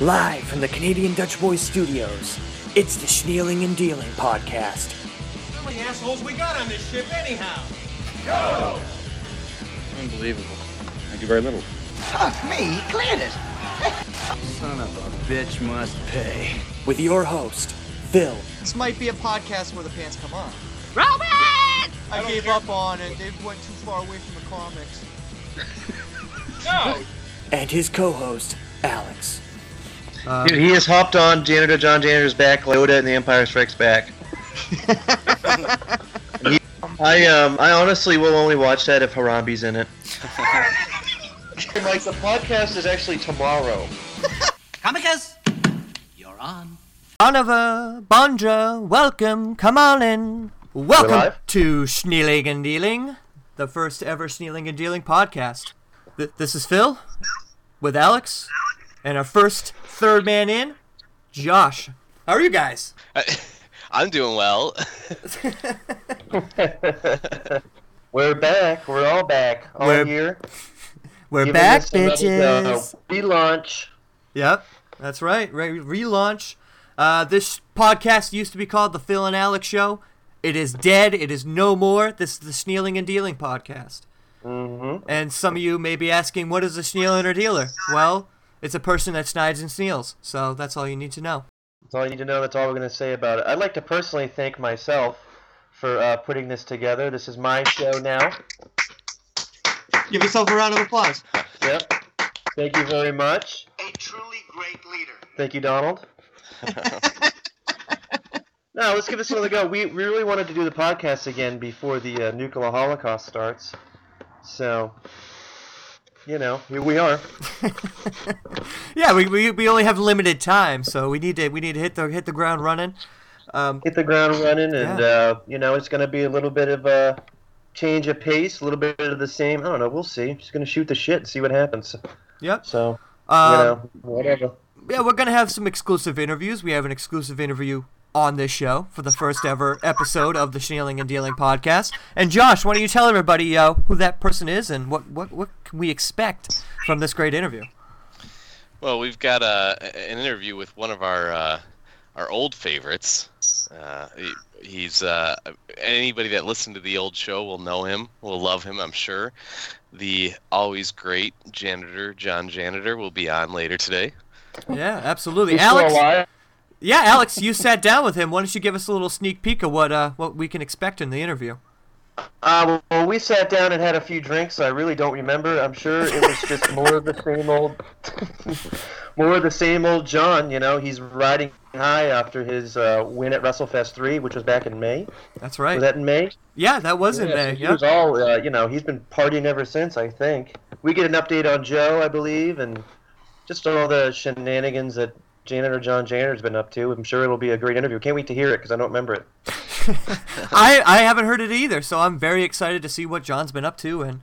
Live from the Canadian Dutch Boys studios, it's the Snealing and Dealing podcast. How many assholes we got on this ship anyhow? Go! Unbelievable. I do very little. Fuck me, he cleared it. Son of a bitch must pay. With your host, Phill. This might be a podcast where the pants come on. Robin! I gave up on it. They went too far away from the comics. No! And his co-host, Alex. Dude, he has hopped on Janitor John Janitor's back, like Yoda in the Empire Strikes Back. I honestly will only watch that if Harambe's in it. Like, the podcast is actually tomorrow. Comicas, you're on. Oliver, Bonjour, welcome, come on in. Welcome to Snealing and Dealing, the first ever Snealing and Dealing podcast. This is Phill with Alex and our first third man in, Josh. How are you guys? I'm doing well. We're back. We're all back. All year. We're back, bitches. Relaunch. Yep, that's right. Relaunch. This podcast used to be called the Phill and Alex Show. It is dead. It is no more. This is the Snealing and Dealing podcast. Mm-hmm. And some of you may be asking, what is a snealer or dealer? Well, it's a person that snides and sneals. So that's all you need to know. That's all you need to know. That's all we're going to say about it. I'd like to personally thank myself for putting this together. This is my show now. Give yourself a round of applause. Yep. Thank you very much. A truly great leader. Thank you, Donald. No, let's give this another go. We really wanted to do the podcast again before the nuclear holocaust starts. So, you know, here we are. Yeah, we only have limited time, so we need to hit the ground running. And yeah. You know, it's going to be a little bit of a change of pace, a little bit of the same. I don't know. We'll see. Just going to shoot the shit and see what happens. Yep. So, you know, whatever. Yeah, we're going to have some exclusive interviews. We have an exclusive interview on this show for the first ever episode of the Snealing and Dealing podcast. And Josh, why don't you tell everybody who that person is and what can we expect from this great interview? Well, we've got an interview with one of our old favorites. He's anybody that listened to the old show will know him, will love him, I'm sure. The always great Janitor John Janitor will be on later today. Yeah, absolutely. Alex. Yeah, Alex, you sat down with him. Why don't you give us a little sneak peek of what we can expect in the interview? Well, we sat down and had a few drinks. So I really don't remember. I'm sure it was just more of the same old John. You know, he's riding high after his win at WrestleFest 3, which was back in May. That's right. Was that in May? Yeah, that was in May. So he was all, you know, he's been partying ever since, I think. We get an update on Joe, I believe, and just all the shenanigans that Janitor John Janitor's been up to. I'm sure it'll be a great interview. Can't wait to hear it because I don't remember it. I haven't heard it either, so I'm very excited to see what John's been up to.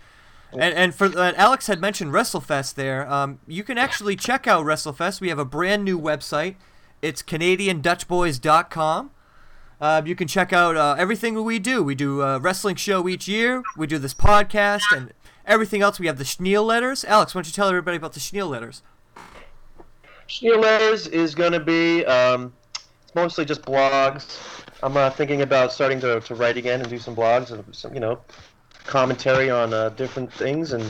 And for Alex had mentioned WrestleFest there. You can actually check out WrestleFest. We have a brand new website. It's CanadianDutchBoys.com. You can check out everything we do. We do a wrestling show each year. We do this podcast and everything else. We have the Schneal Letters. Alex, why don't you tell everybody about the Schneal Letters? Sneal Letters is going to be mostly just blogs. I'm thinking about starting to write again and do some blogs and some, you know, commentary on different things. And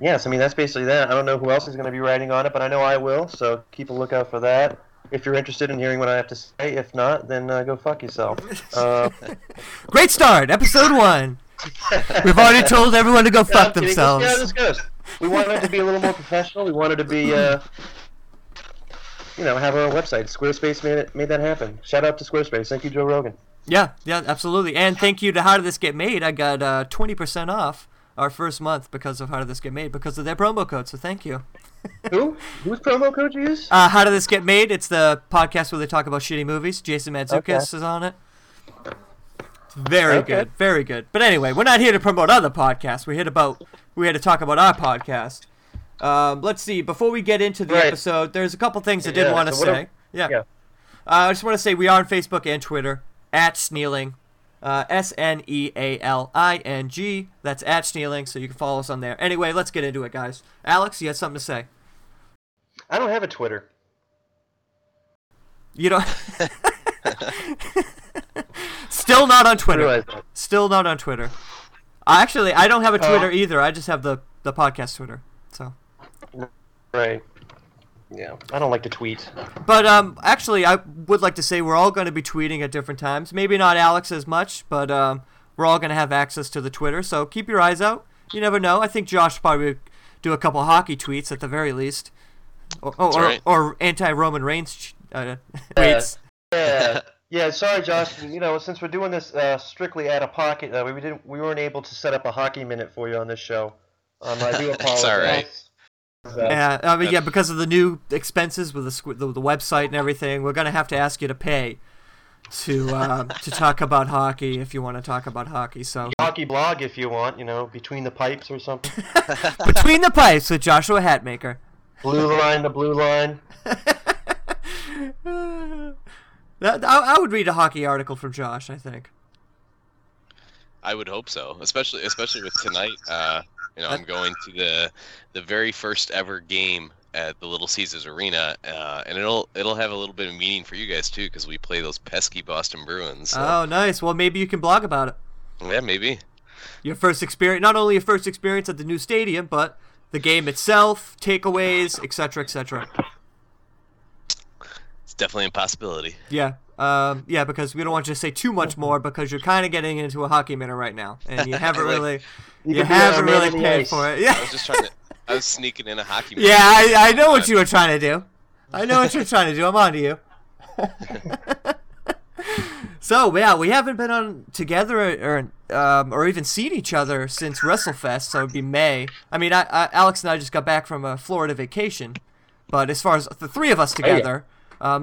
yes, I mean, that's basically that. I don't know who else is going to be writing on it, but I know I will. So keep a lookout for that. If you're interested in hearing what I have to say, if not, then go fuck yourself. Great start, episode 1. We've already told everyone to go fuck themselves. Yeah, this goes. We wanted to be a little more professional. We wanted to be, you know, have our own website. Squarespace made that happen. Shout out to Squarespace. Thank you, Joe Rogan. Yeah, absolutely. And thank you to How Did This Get Made. I got 20% off our first month because of How Did This Get Made, because of their promo code, so thank you. Who? Whose promo code do you use? How Did This Get Made. It's the podcast where they talk about shitty movies. Jason Mazzoukas is on it. Very good. But anyway, we're not here to promote other podcasts. We had to talk about our podcast. Let's see. Before we get into the episode, there's a couple things I did want to say. I just want to say we are on Facebook and Twitter at Snealing Snealing. That's at Snealing, so you can follow us on there. Anyway, let's get into it, guys. Alex, you had something to say. I don't have a Twitter. You don't... Still not on Twitter. Still not on Twitter. Actually, I don't have a Twitter either. I just have the podcast Twitter. So. Right. Yeah, I don't like to tweet. But actually, I would like to say we're all going to be tweeting at different times. Maybe not Alex as much, but we're all going to have access to the Twitter. So keep your eyes out. You never know. I think Josh probably would do a couple hockey tweets at the very least. Or anti-Roman Reigns tweets. Yeah. Yeah, sorry, Josh. You know, since we're doing this strictly out of pocket, we weren't able to set up a hockey minute for you on this show. I do apologize. It's all right. Yeah, I mean, yeah, because of the new expenses with the website and everything, we're gonna have to ask you to pay to talk about hockey if you want to talk about hockey. So hockey blog, if you want, you know, Between the Pipes or something. Between the Pipes with Joshua Hatmaker. Blue line, the blue line. I would read a hockey article from Josh, I think. I would hope so, especially with tonight. You know, I'm going to the very first ever game at the Little Caesars Arena, and it'll have a little bit of meaning for you guys too, because we play those pesky Boston Bruins. So. Oh, nice. Well, maybe you can blog about it. Yeah, maybe. Your first experience, not only your first experience at the new stadium, but the game itself, takeaways, etc., etc. It's definitely a possibility. Yeah. Yeah, because we don't want you to say too much more because you're kind of getting into a hockey minute right now, and you haven't really, you haven't really paid for it. Yeah. I was just trying to, I was sneaking in a hockey minute. Yeah, I know what you were trying to do. I know what you're trying to do. I'm on to you. So yeah, we haven't been on together or even seen each other since WrestleFest. So it'd be May. I mean, Alex and I just got back from a Florida vacation, but as far as the three of us together. Oh, yeah.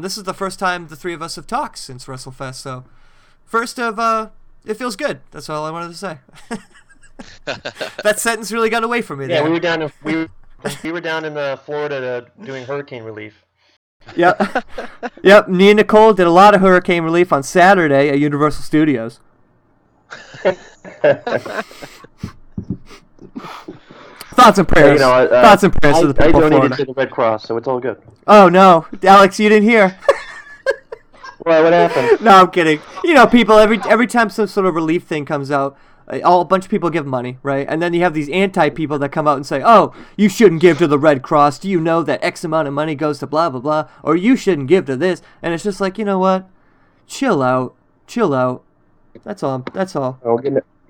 This is the first time the three of us have talked since WrestleFest, so it feels good. That's all I wanted to say. That sentence really got away from me. Yeah, there. we were down in Florida doing hurricane relief. Yep. Yep. Me and Nicole did a lot of hurricane relief on Saturday at Universal Studios. Thoughts and prayers. Yeah, you know, thoughts and prayers to the people. I donated to the Red Cross, so it's all good. Oh no, Alex, you didn't hear. Well, what happened? No, I'm kidding. You know, people every time some sort of relief thing comes out, a bunch of people give money, right? And then you have these anti people that come out and say, "Oh, you shouldn't give to the Red Cross. Do you know that X amount of money goes to blah blah blah?" Or you shouldn't give to this. And it's just like, you know what? Chill out. That's all.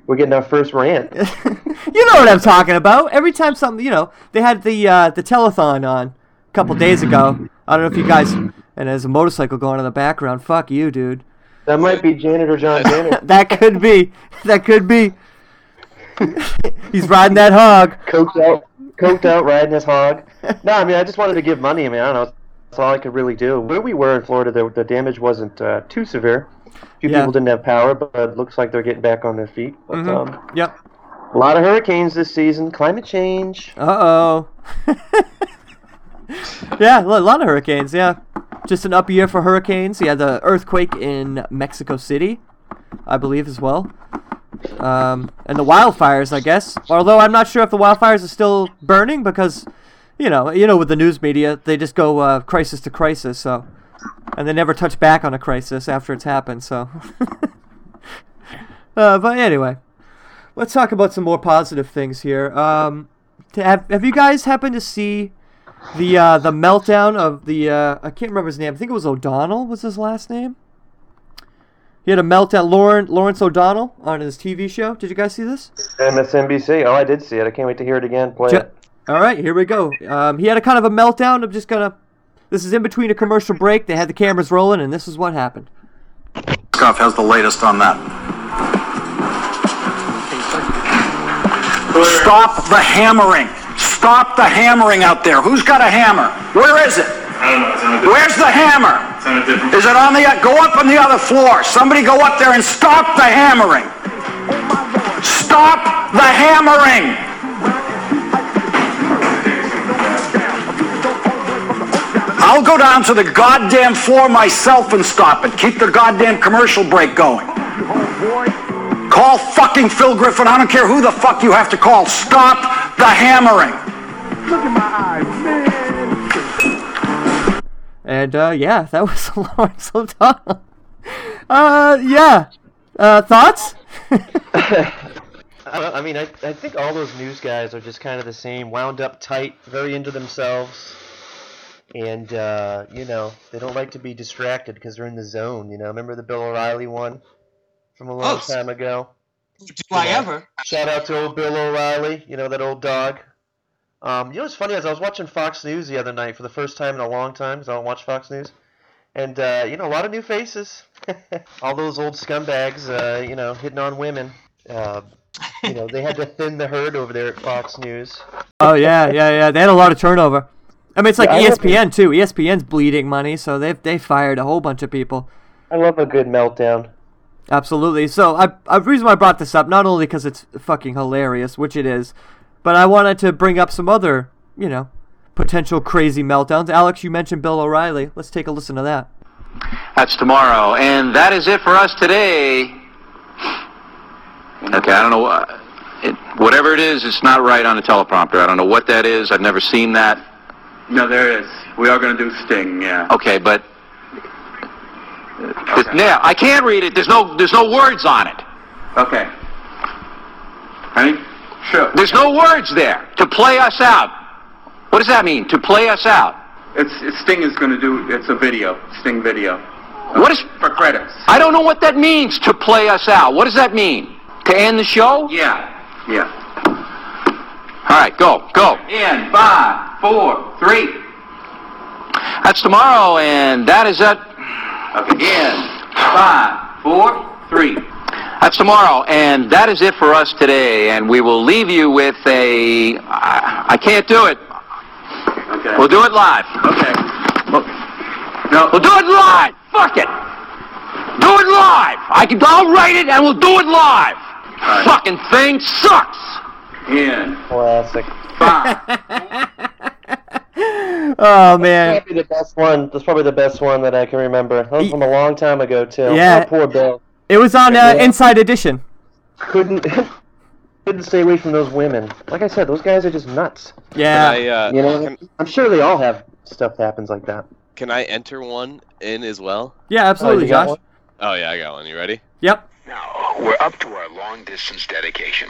We're getting our first rant. You know what I'm talking about. Every time something, you know, they had the telethon on a couple days ago. I don't know if you guys, and there's a motorcycle going on in the background. Fuck you, dude. That might be Janitor John Janitor. That could be. He's riding that hog. Coked out, riding his hog. No, I mean, I just wanted to give money. I mean, I don't know. That's all I could really do. Where we were in Florida, the damage wasn't too severe. A few people didn't have power, but it looks like they're getting back on their feet. But, yep. A lot of hurricanes this season. Climate change. Uh-oh. Yeah, a lot of hurricanes, yeah. Just an up year for hurricanes. You had the earthquake in Mexico City, I believe, as well. And the wildfires, I guess. Although I'm not sure if the wildfires are still burning because, you know, with the news media, they just go crisis to crisis, so... And they never touch back on a crisis after it's happened, so. But anyway, let's talk about some more positive things here. Have you guys happened to see the meltdown of the, I can't remember his name, I think it was O'Donnell was his last name? He had a meltdown, Lawrence O'Donnell, on his TV show. Did you guys see this? MSNBC. Oh, I did see it. I can't wait to hear it again. Play it. All right, here we go. He had a kind of a meltdown. I'm just going to... This is in between a commercial break. They had the cameras rolling, and this is what happened. Cuff has the latest on that. Stop the hammering. Stop the hammering out there. Who's got a hammer? Where is it? I don't know. Where's the hammer? It's on a different... Is it on the... Go up on the other floor. Somebody go up there and stop the hammering. Stop the hammering. I'll go down to the goddamn floor myself and stop it. Keep the goddamn commercial break going. Call fucking Phill Griffin. I don't care who the fuck you have to call. Stop the hammering. Look at my eyes, man. And, yeah, that was Lawrence O'Donnell. Yeah. Thoughts? I mean, I think all those news guys are just kind of the same, wound up tight, very into themselves, and, you know, they don't like to be distracted because they're in the zone, you know. Remember the Bill O'Reilly one from a long time ago? Do I ever? Shout out to old Bill O'Reilly, you know, that old dog. You know what's funny is I was watching Fox News the other night for the first time in a long time because I don't watch Fox News. And, you know, a lot of new faces. All those old scumbags, you know, hitting on women. You know, they had to thin the herd over there at Fox News. Oh, yeah. They had a lot of turnover. I mean, it's like ESPN, too. ESPN's bleeding money, so they fired a whole bunch of people. I love a good meltdown. Absolutely. So the reason why I brought this up, not only because it's fucking hilarious, which it is, but I wanted to bring up some other, you know, potential crazy meltdowns. Alex, you mentioned Bill O'Reilly. Let's take a listen to that. That's tomorrow, and that is it for us today. Okay, I don't know. Whatever it is, it's not right on the teleprompter. I don't know what that is. I've never seen that. No, there is. We are going to do Sting. Yeah. Okay, but yeah, I can't read it. There's no words on it. Okay. Ready? Sure. There's no words there to play us out. What does that mean? To play us out? It's Sting is going to do. It's a video. Sting video. What is for credits? I don't know what that means. To play us out. What does that mean? To end the show? Yeah. All right. Go. In 5, 4, 3. That's tomorrow, and that is it. Okay. In 5, 4, 3. That's tomorrow, and that is it for us today. And we will leave you with a. I can't do it. Okay. We'll do it live. Okay. No. We'll do it live! Fuck it! Do it live! I'll write it and we'll do it live! Right. Fucking thing sucks! In. Classic. 5. Oh, man. That's probably the best one. That's probably the best one that I can remember. That was from a long time ago, too. Yeah. Oh, poor Bill. It was on Inside Edition. Couldn't stay away from those women. Like I said, those guys are just nuts. Yeah. You know, I'm sure they all have stuff that happens like that. Can I enter one in as well? Yeah, absolutely, Josh. Oh, yeah, I got one. You ready? Yep. Now, we're up to our long-distance dedication.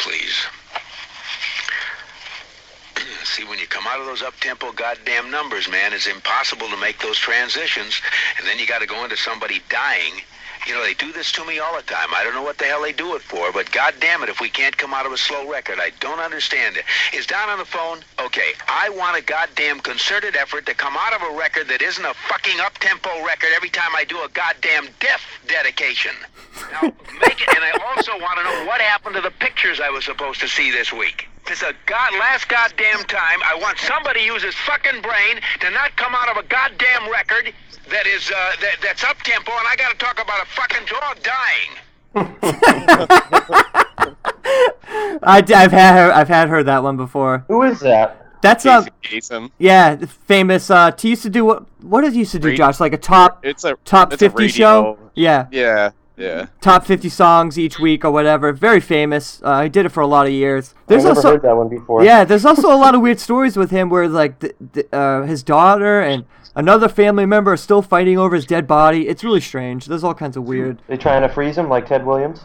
Please. See, when you come out of those up-tempo goddamn numbers, man, it's impossible to make those transitions, and then you got to go into somebody dying. You know, they do this to me all the time. I don't know what the hell they do it for, but goddammit, if we can't come out of a slow record, I don't understand it. Is Don on the phone? Okay, I want a goddamn concerted effort to come out of a record that isn't a fucking up-tempo record every time I do a goddamn death dedication. Now, make it, and I also want to know what happened to the pictures I was supposed to see this week. This is last goddamn time I want somebody to use his fucking brain to not come out of a goddamn record that is that's up tempo, and I gotta talk about a fucking dog dying. I've had her that one before. Who is that? That's Jason. Yeah, famous. He used to do what did he used to do, radio. Josh? Like a top 50 show. Yeah. Yeah. Yeah. Top 50 songs each week or whatever. Very famous. He did it for a lot of years. I've never heard that one before. Yeah, there's also a lot of weird stories with him where, like, his daughter and another family member are still fighting over his dead body. It's really strange. There's all kinds of weird... They trying to freeze him like Ted Williams?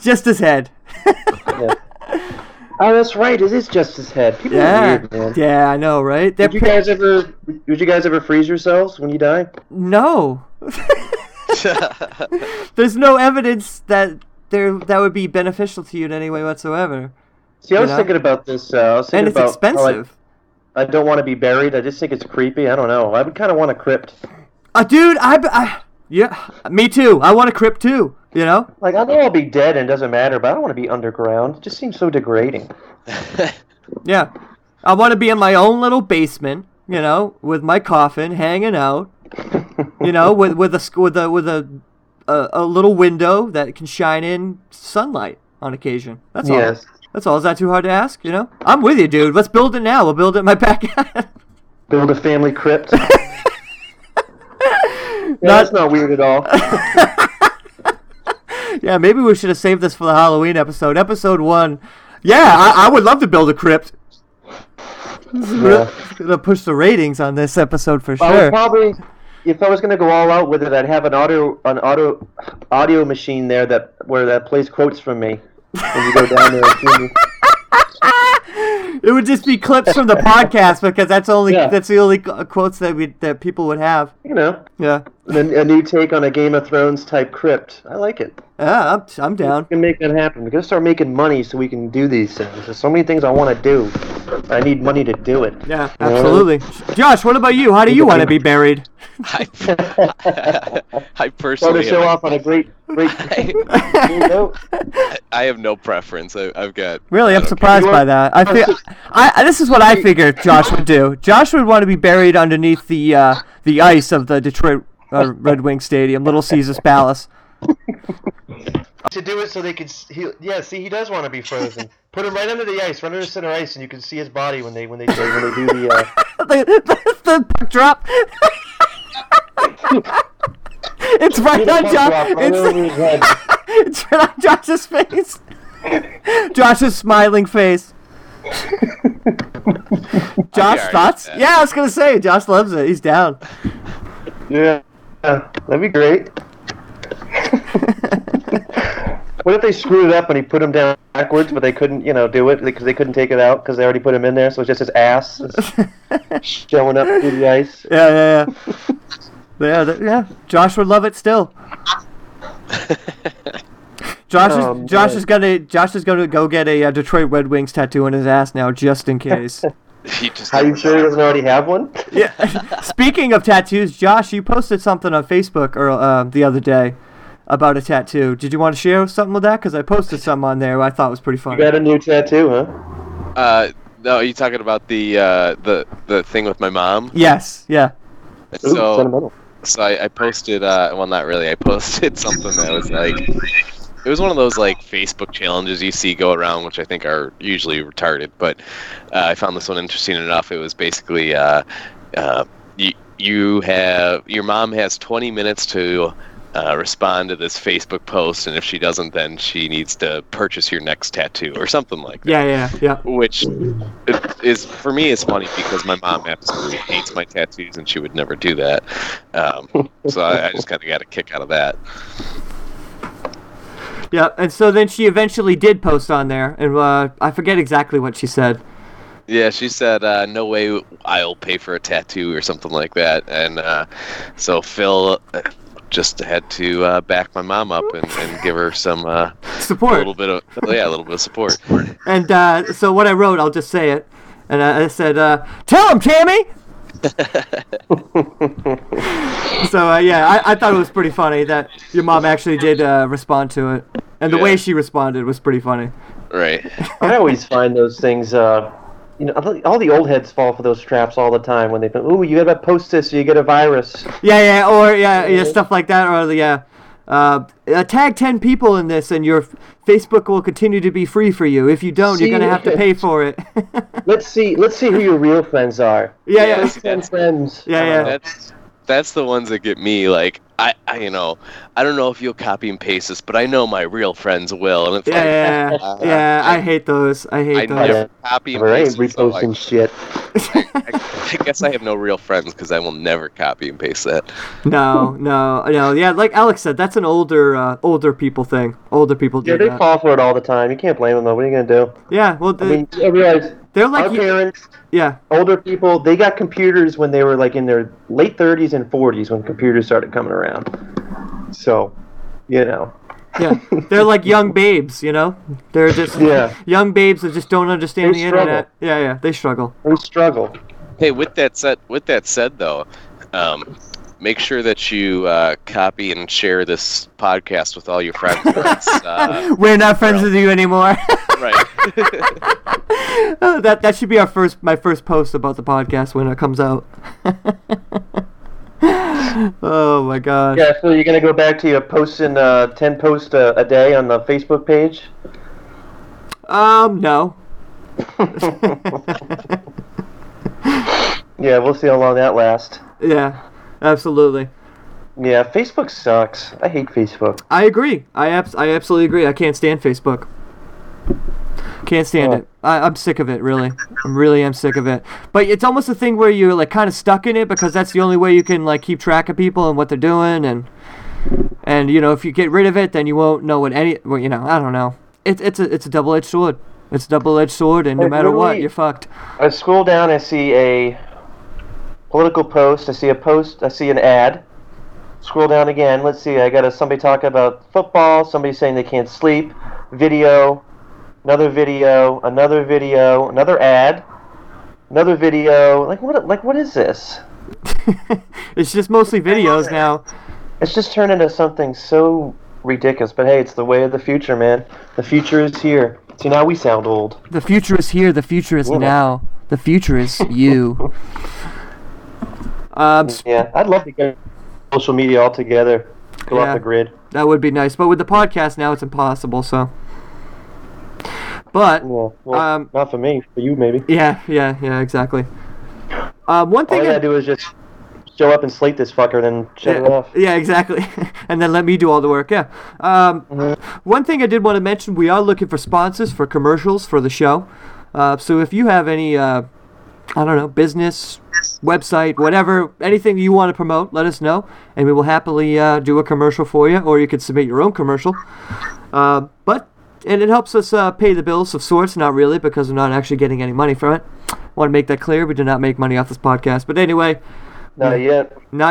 Just his head. Yeah. Oh, that's right. It is just his head. People are weird, man. Yeah, I know, right? Would you guys ever freeze yourselves when you die? No. There's no evidence that would be beneficial to you in any way whatsoever. See, I was thinking about this. And it's expensive. I don't want to be buried. I just think it's creepy. I don't know. I would kind of want a crypt. Dude, I Yeah, me too. I want a crypt too, you know? Like, I know I'll be dead and it doesn't matter, but I don't want to be underground. It just seems so degrading. Yeah. I want to be in my own little basement, you know, with my coffin hanging out, you know, with a little window that can shine in sunlight on occasion. That's all. Yes. That's all. Is that too hard to ask, you know? I'm with you, dude. Let's build it now. We'll build it in my backyard. Build a family crypt. Yeah, that's not weird at all. Yeah, maybe we should have saved this for the Halloween episode. Episode 1. Yeah, I would love to build a crypt. Yeah. Gonna push the ratings on this episode for sure. If I was gonna go all out with it, I'd have an audio machine there that plays quotes from me when you go down there. It would just be clips from the podcast because that's the only quotes that people would have. You know. Yeah. A new take on a Game of Thrones type crypt. I like it. Yeah, I'm down. We can make that happen. We're gonna start making money so we can do these things. There's so many things I want to do. I need money to do it. Yeah, absolutely. Josh, what about you? How do you want to be buried? I personally. To show off on a great. I have no preference. I've got. Really, I'm surprised by that. This is what I figured Josh would do. Josh would want to be buried underneath the ice of the Detroit Red Wing Stadium, Little Caesars Palace. To do it so they could. He does want to be frozen. Put him right under the ice, right under the center ice, and you can see his body when they do the. The puck drop. It's right on Josh. It's right on Josh's face. Josh's smiling face. Josh, thoughts? Yeah, I was gonna say Josh loves it. He's down. Yeah, that'd be great. What if they screwed it up and he put him down backwards, but they couldn't, do it because they couldn't take it out because they already put him in there, so it's just his ass showing up through the ice. Yeah. Yeah. Josh would love it still. Josh is gonna go get a Detroit Red Wings tattoo on his ass now, just in case. Are you sure he doesn't already have one? Yeah. Speaking of tattoos, Josh, you posted something on Facebook the other day about a tattoo. Did you want to share something with that? Because I posted something on there I thought was pretty funny. You got a new tattoo, huh? No, are you talking about the thing with my mom? Yes, yeah. So, ooh, sentimental. So I posted, not really. I posted something that was like, it was one of those like Facebook challenges you see go around, which I think are usually retarded, but I found this one interesting enough. It was basically, your mom has 20 minutes to respond to this Facebook post, and if she doesn't, then she needs to purchase your next tattoo or something like that. Yeah. Which is, for me, is funny because my mom absolutely hates my tattoos, and she would never do that. So I just kind of got a kick out of that. Yeah, and so then she eventually did post on there, and I forget exactly what she said. Yeah, she said, no way I'll pay for a tattoo or something like that, and so Phill just had to back my mom up and give her some support. A little bit of support. And so what I wrote, I'll just say it, and I said, tell him, Tammy! So I thought it was pretty funny that your mom actually did respond to it, and the way she responded was pretty funny. Right. I always find those things. All the old heads fall for those traps all the time when they think, "Ooh, you gotta post this, or you get a virus." Or stuff like that, or tag 10 people in this, and your Facebook will continue to be free for you. If you don't, you're gonna have to pay for it. Let's see who your real friends are. Yeah. Let's friends. Yeah. That's the ones that get me. Like I don't know if you'll copy and paste this, but I know my real friends will. And it's I hate those. I hate those. Never copy and paste. I ain't reposting shit. I guess I have no real friends because I will never copy and paste that. No. Yeah, like Alex said, that's an older people thing. Older people do that. Yeah, they fall for it all the time. You can't blame them, though. What are you going to do? Yeah, well... I realize they're like our parents, older people, they got computers when they were like in their late 30s and 40s when computers started coming around. So, Yeah, they're like young babes, They're just young babes that just don't understand the internet. Yeah, they struggle. Hey, with that said, though, Make sure that you copy and share this podcast with all your friends. We're not friends with you anymore. Right. Oh, that should be my first post about the podcast when it comes out. Oh my god. Yeah, so you're gonna go back to your posting 10 posts a day on the Facebook page? No. Yeah, we'll see how long that lasts. Yeah, absolutely. Yeah, Facebook sucks. I hate Facebook. I agree. I absolutely agree. I can't stand Facebook. Can't stand it. I'm sick of it, really. I really am sick of it. But it's almost a thing where you're like kind of stuck in it because that's the only way you can like keep track of people and what they're doing, and you know, if you get rid of it, then you won't know what you know, I don't know. It's a double-edged sword. It's a double-edged sword, and no matter what, you're fucked. I scroll down, I see a political post, I see an ad. Scroll down again, let's see, I got somebody talking about football, somebody saying they can't sleep, video, another video, another video, another ad, another video. Like what is this? It's just mostly videos now. It's just turned into something so ridiculous, but hey, it's the way of the future, man. The future is here. See, now we sound old. The future is here, the future is now. The future is you. Yeah, I'd love to get social media all together, off the grid. That would be nice, but with the podcast now, it's impossible, so. But not for me, for you maybe. Yeah, exactly. One thing all I gotta do is just show up and slate this fucker, and then shut it off. Yeah, exactly, and then let me do all the work. Yeah. One thing I did want to mention: we are looking for sponsors for commercials for the show. So if you have any, I don't know, business, website, whatever, anything you want to promote, let us know, and we will happily do a commercial for you, or you could submit your own commercial. And it helps us pay the bills of sorts, not really, because we're not actually getting any money from it. I want to make that clear. We do not make money off this podcast. But anyway. Not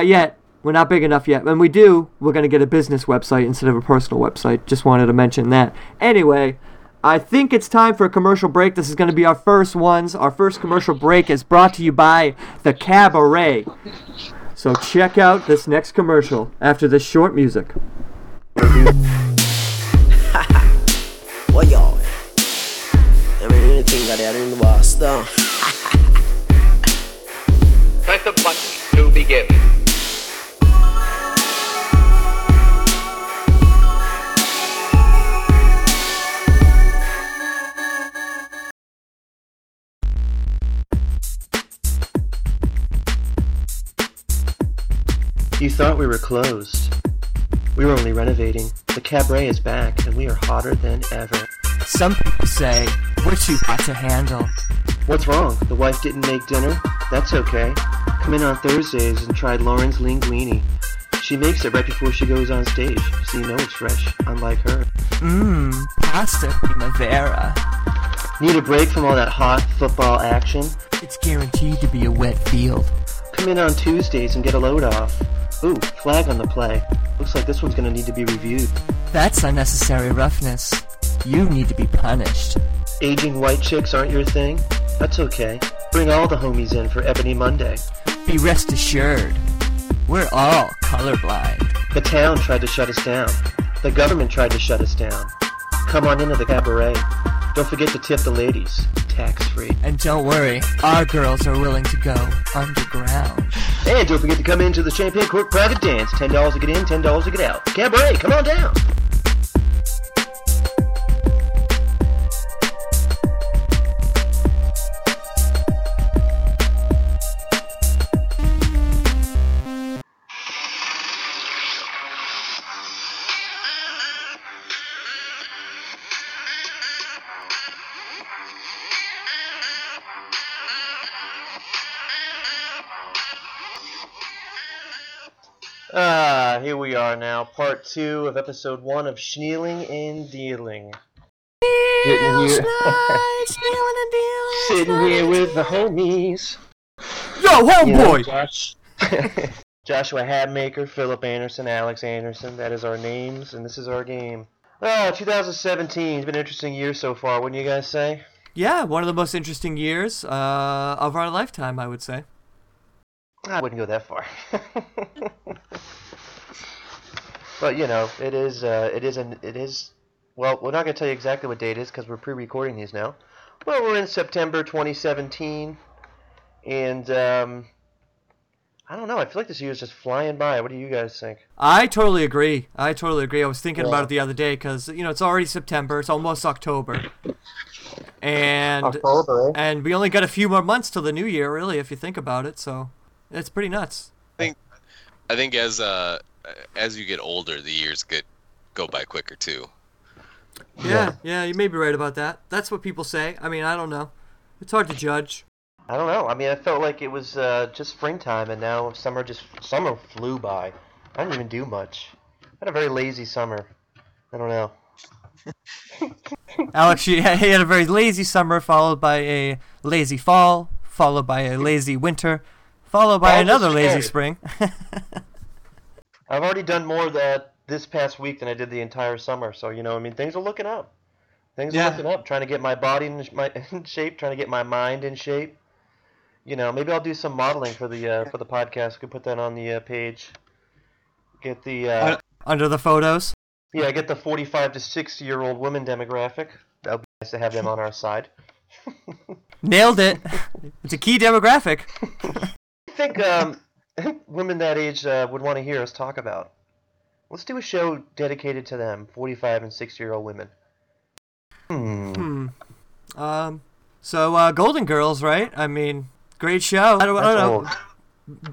yet. We're not big enough yet. When we do, we're going to get a business website instead of a personal website. Just wanted to mention that. Anyway, I think it's time for a commercial break. This is going to be our first ones. Our first commercial break is brought to you by the Cabaret. So check out this next commercial after this short music. Well, y'all, I mean, anything got out in the Boston. Press the button to begin. You thought we were closed. We were only renovating. The Cabaret is back, and we are hotter than ever. Some people say, we're too hot to handle. What's wrong? The wife didn't make dinner? That's okay. Come in on Thursdays and try Lauren's Linguini. She makes it right before she goes on stage, so you know it's fresh, unlike her. Pasta primavera. Need a break from all that hot football action? It's guaranteed to be a wet field. Come in on Tuesdays and get a load off. Ooh, flag on the play. Looks like this one's going to need to be reviewed. That's unnecessary roughness. You need to be punished. Aging white chicks aren't your thing? That's okay. Bring all the homies in for Ebony Monday. Be rest assured, we're all colorblind. The town tried to shut us down. The government tried to shut us down. Come on into the Cabaret. Don't forget to tip the ladies. Tax-free. And don't worry, our girls are willing to go underground. And don't forget to come into the Champagne Cork Private Dance. $10 to get in, $10 to get out. Cabaret, come on down. Here we are now, part 2 of episode 1 of Snealing and Dealing. Sitting here with the homies. Yo, homeboy! Josh. Joshua Habmaker, Philip Anderson, Alex Anderson. That is our names, and this is our game. 2017 has been an interesting year so far, wouldn't you guys say? Yeah, one of the most interesting years of our lifetime, I would say. I wouldn't go that far. But you know, it is. Well, we're not gonna tell you exactly what date it is because we're pre-recording these now. Well, we're in September 2017, and I don't know. I feel like this year is just flying by. What do you guys think? I totally agree. I was thinking about it the other day because, you know, it's already September. It's almost October. And October. And we only got a few more months till the new year, really, if you think about it. So it's pretty nuts. I think as you get older, the years go by quicker too. Yeah, you may be right about that. That's what people say. I mean, I don't know. It's hard to judge. I don't know. I mean, I felt like it was just springtime, and now summer flew by. I didn't even do much. I had a very lazy summer. I don't know. Alex, he had a very lazy summer, followed by a lazy fall, followed by a lazy winter, followed by another lazy spring. I've already done more of that this past week than I did the entire summer. So, you know, I mean, things are looking up. Things are looking up. Trying to get my body in shape, trying to get my mind in shape. You know, maybe I'll do some modeling for the podcast. We can put that on the page. Get the under the photos. Yeah, get the 45 to 60-year-old women demographic. That would be nice to have them on our side. Nailed it. It's a key demographic. I think women that age would want to hear us talk about. Let's do a show dedicated to them, 45 and 60-year-old women. So Golden Girls, right? I mean, great show. I don't know.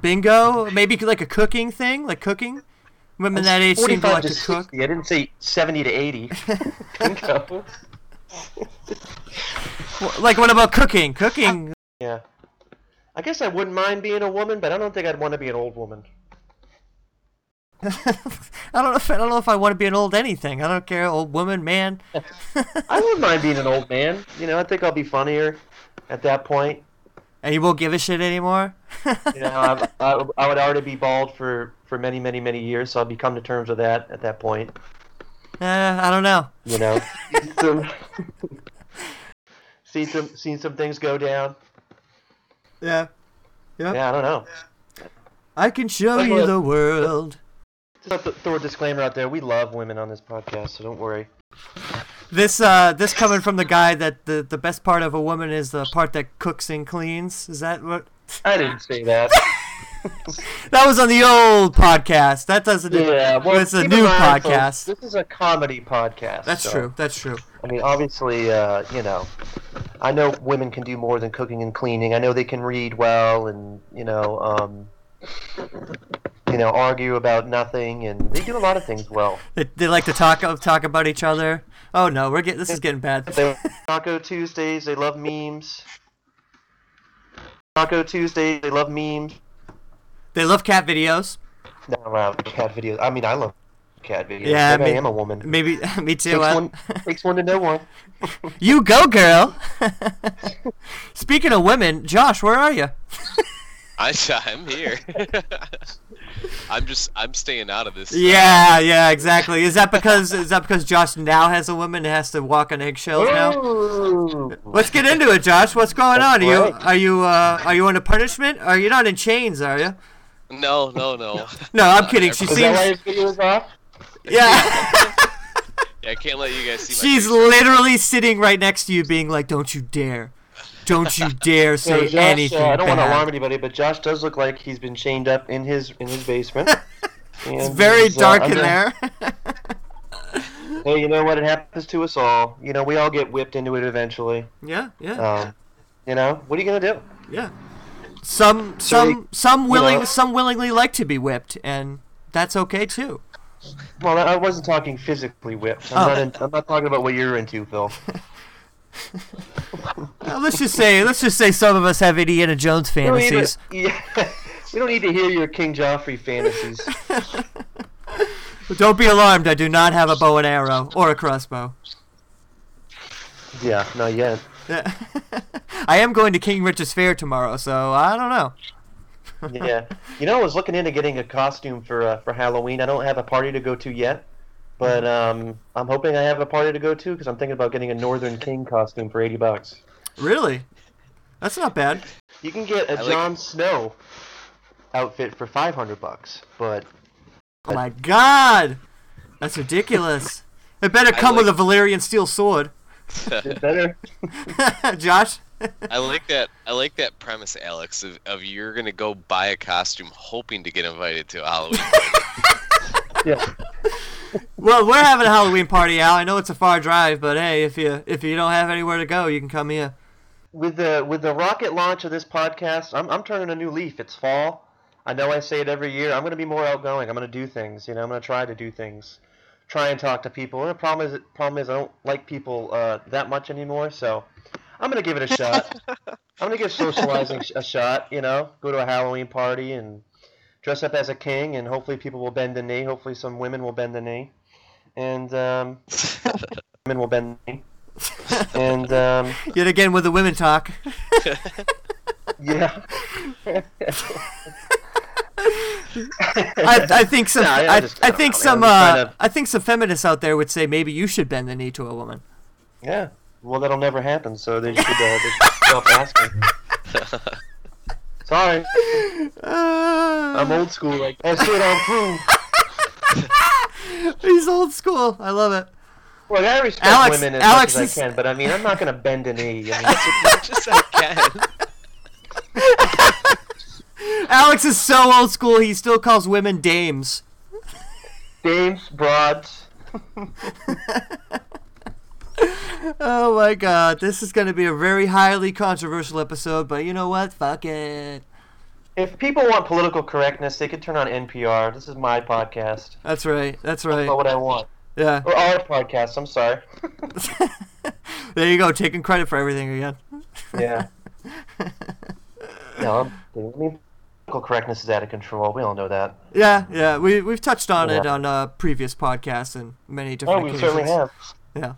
Bingo, maybe like a cooking thing, like cooking. Women that age seem to like to cook. I didn't say 70 to 80. Bingo. Like, what about cooking? Cooking. Yeah. I guess I wouldn't mind being a woman, but I don't think I'd want to be an old woman. I don't know if I want to be an old anything. I don't care, old woman, man. I wouldn't mind being an old man. You know, I think I'll be funnier at that point. And you won't give a shit anymore? You know, I would already be bald for many, many, many years, so I'd be come to terms with that at that point. I don't know. You know, seen some things go down. Yeah. Yeah, I don't know. I can show you the world. Just throw a disclaimer out there. We love women on this podcast, so don't worry. This coming from the guy that the best part of a woman is the part that cooks and cleans. Is that what? I didn't say that. That was on the old podcast. That doesn't. Yeah, well, it's a new podcast. This is a comedy podcast. That's true. I mean, obviously, you know, I know women can do more than cooking and cleaning. I know they can read well, and you know, argue about nothing, and they do a lot of things well. They like to talk about each other. Oh no, this is getting bad. They Taco Tuesdays. They love memes. Taco Tuesdays. They love memes. They love cat videos. No, I love cat videos. I mean, I love cat videos. Yeah, maybe I am a woman. Maybe me too. Takes one to know one. You go, girl. Speaking of women, Josh, where are you? I'm here. I'm staying out of this. Yeah, exactly. Is that because Josh now has a woman and has to walk on eggshells now? Ooh. Let's get into it, Josh. What's going on? Are you on a punishment? Are you not in chains? Are you? No. No, I'm kidding. She seems. Is that why his video is off? Yeah. Yeah, I can't let you guys see. She's literally sitting right next to you, being like, "Don't you dare." Don't you dare say Josh, anything. I don't want to alarm anybody, but Josh does look like he's been chained up in his basement. It's very dark in there. Hey, you know what? It happens to us all. You know, we all get whipped into it eventually. Yeah. You know, what are you gonna do? Yeah. Some willingly like to be whipped, and that's okay too. Well, I wasn't talking physically whipped. I'm not talking about what you're into, Phill. Well, let's just say some of us have Indiana Jones fantasies. We don't need to hear your King Joffrey fantasies. Don't be alarmed. I do not have a bow and arrow or a crossbow. Yeah, not yet. I am going to King Richard's Fair tomorrow, so I don't know. Yeah, you know, I was looking into getting a costume for Halloween. I don't have a party to go to yet. But I'm hoping I have a party to go to because I'm thinking about getting a Northern King costume for $80. Really? That's not bad. You can get a Jon Snow outfit for $500, but... Oh my god! That's ridiculous. It better come with a Valyrian steel sword. It better. Josh? I like that premise, Alex, of you're going to go buy a costume hoping to get invited to a Halloween party. Yeah. Well, we're having a Halloween party, Al. I know it's a far drive, but hey, if you don't have anywhere to go, you can come here. With the rocket launch of this podcast, I'm turning a new leaf. It's fall. I know I say it every year. I'm going to be more outgoing. I'm going to do things. You know, I'm going to try to do things. Try and talk to people. And the problem is I don't like people that much anymore, so I'm going to give it a shot. I'm going to give socializing a shot, you know. Go to a Halloween party and dress up as a king, and hopefully people will bend the knee. Hopefully some women will bend the knee. And women will bend the knee. And yet again with the women talk. Yeah. I think some feminists out there would say maybe you should bend the knee to a woman. Yeah. Well, that'll never happen, so they should stop asking. Sorry. I'm old school. Like He's old school. I love it. Well, I respect women as much as I can, but I mean, I'm not going to bend a knee. I mean, as much as I can. Alex is so old school, he still calls women dames. Dames, broads. Oh my god, this is going to be a very highly controversial episode, but you know what? Fuck it. If people want political correctness, they could turn on NPR. This is my podcast. That's right, that's right. That's not what I want. Yeah. Or our podcast, I'm sorry. There you go, taking credit for everything again. Yeah. No, I mean, political correctness is out of control. We all know that. Yeah, yeah. We've touched on it on previous podcasts and many different occasions. We certainly have. Yeah.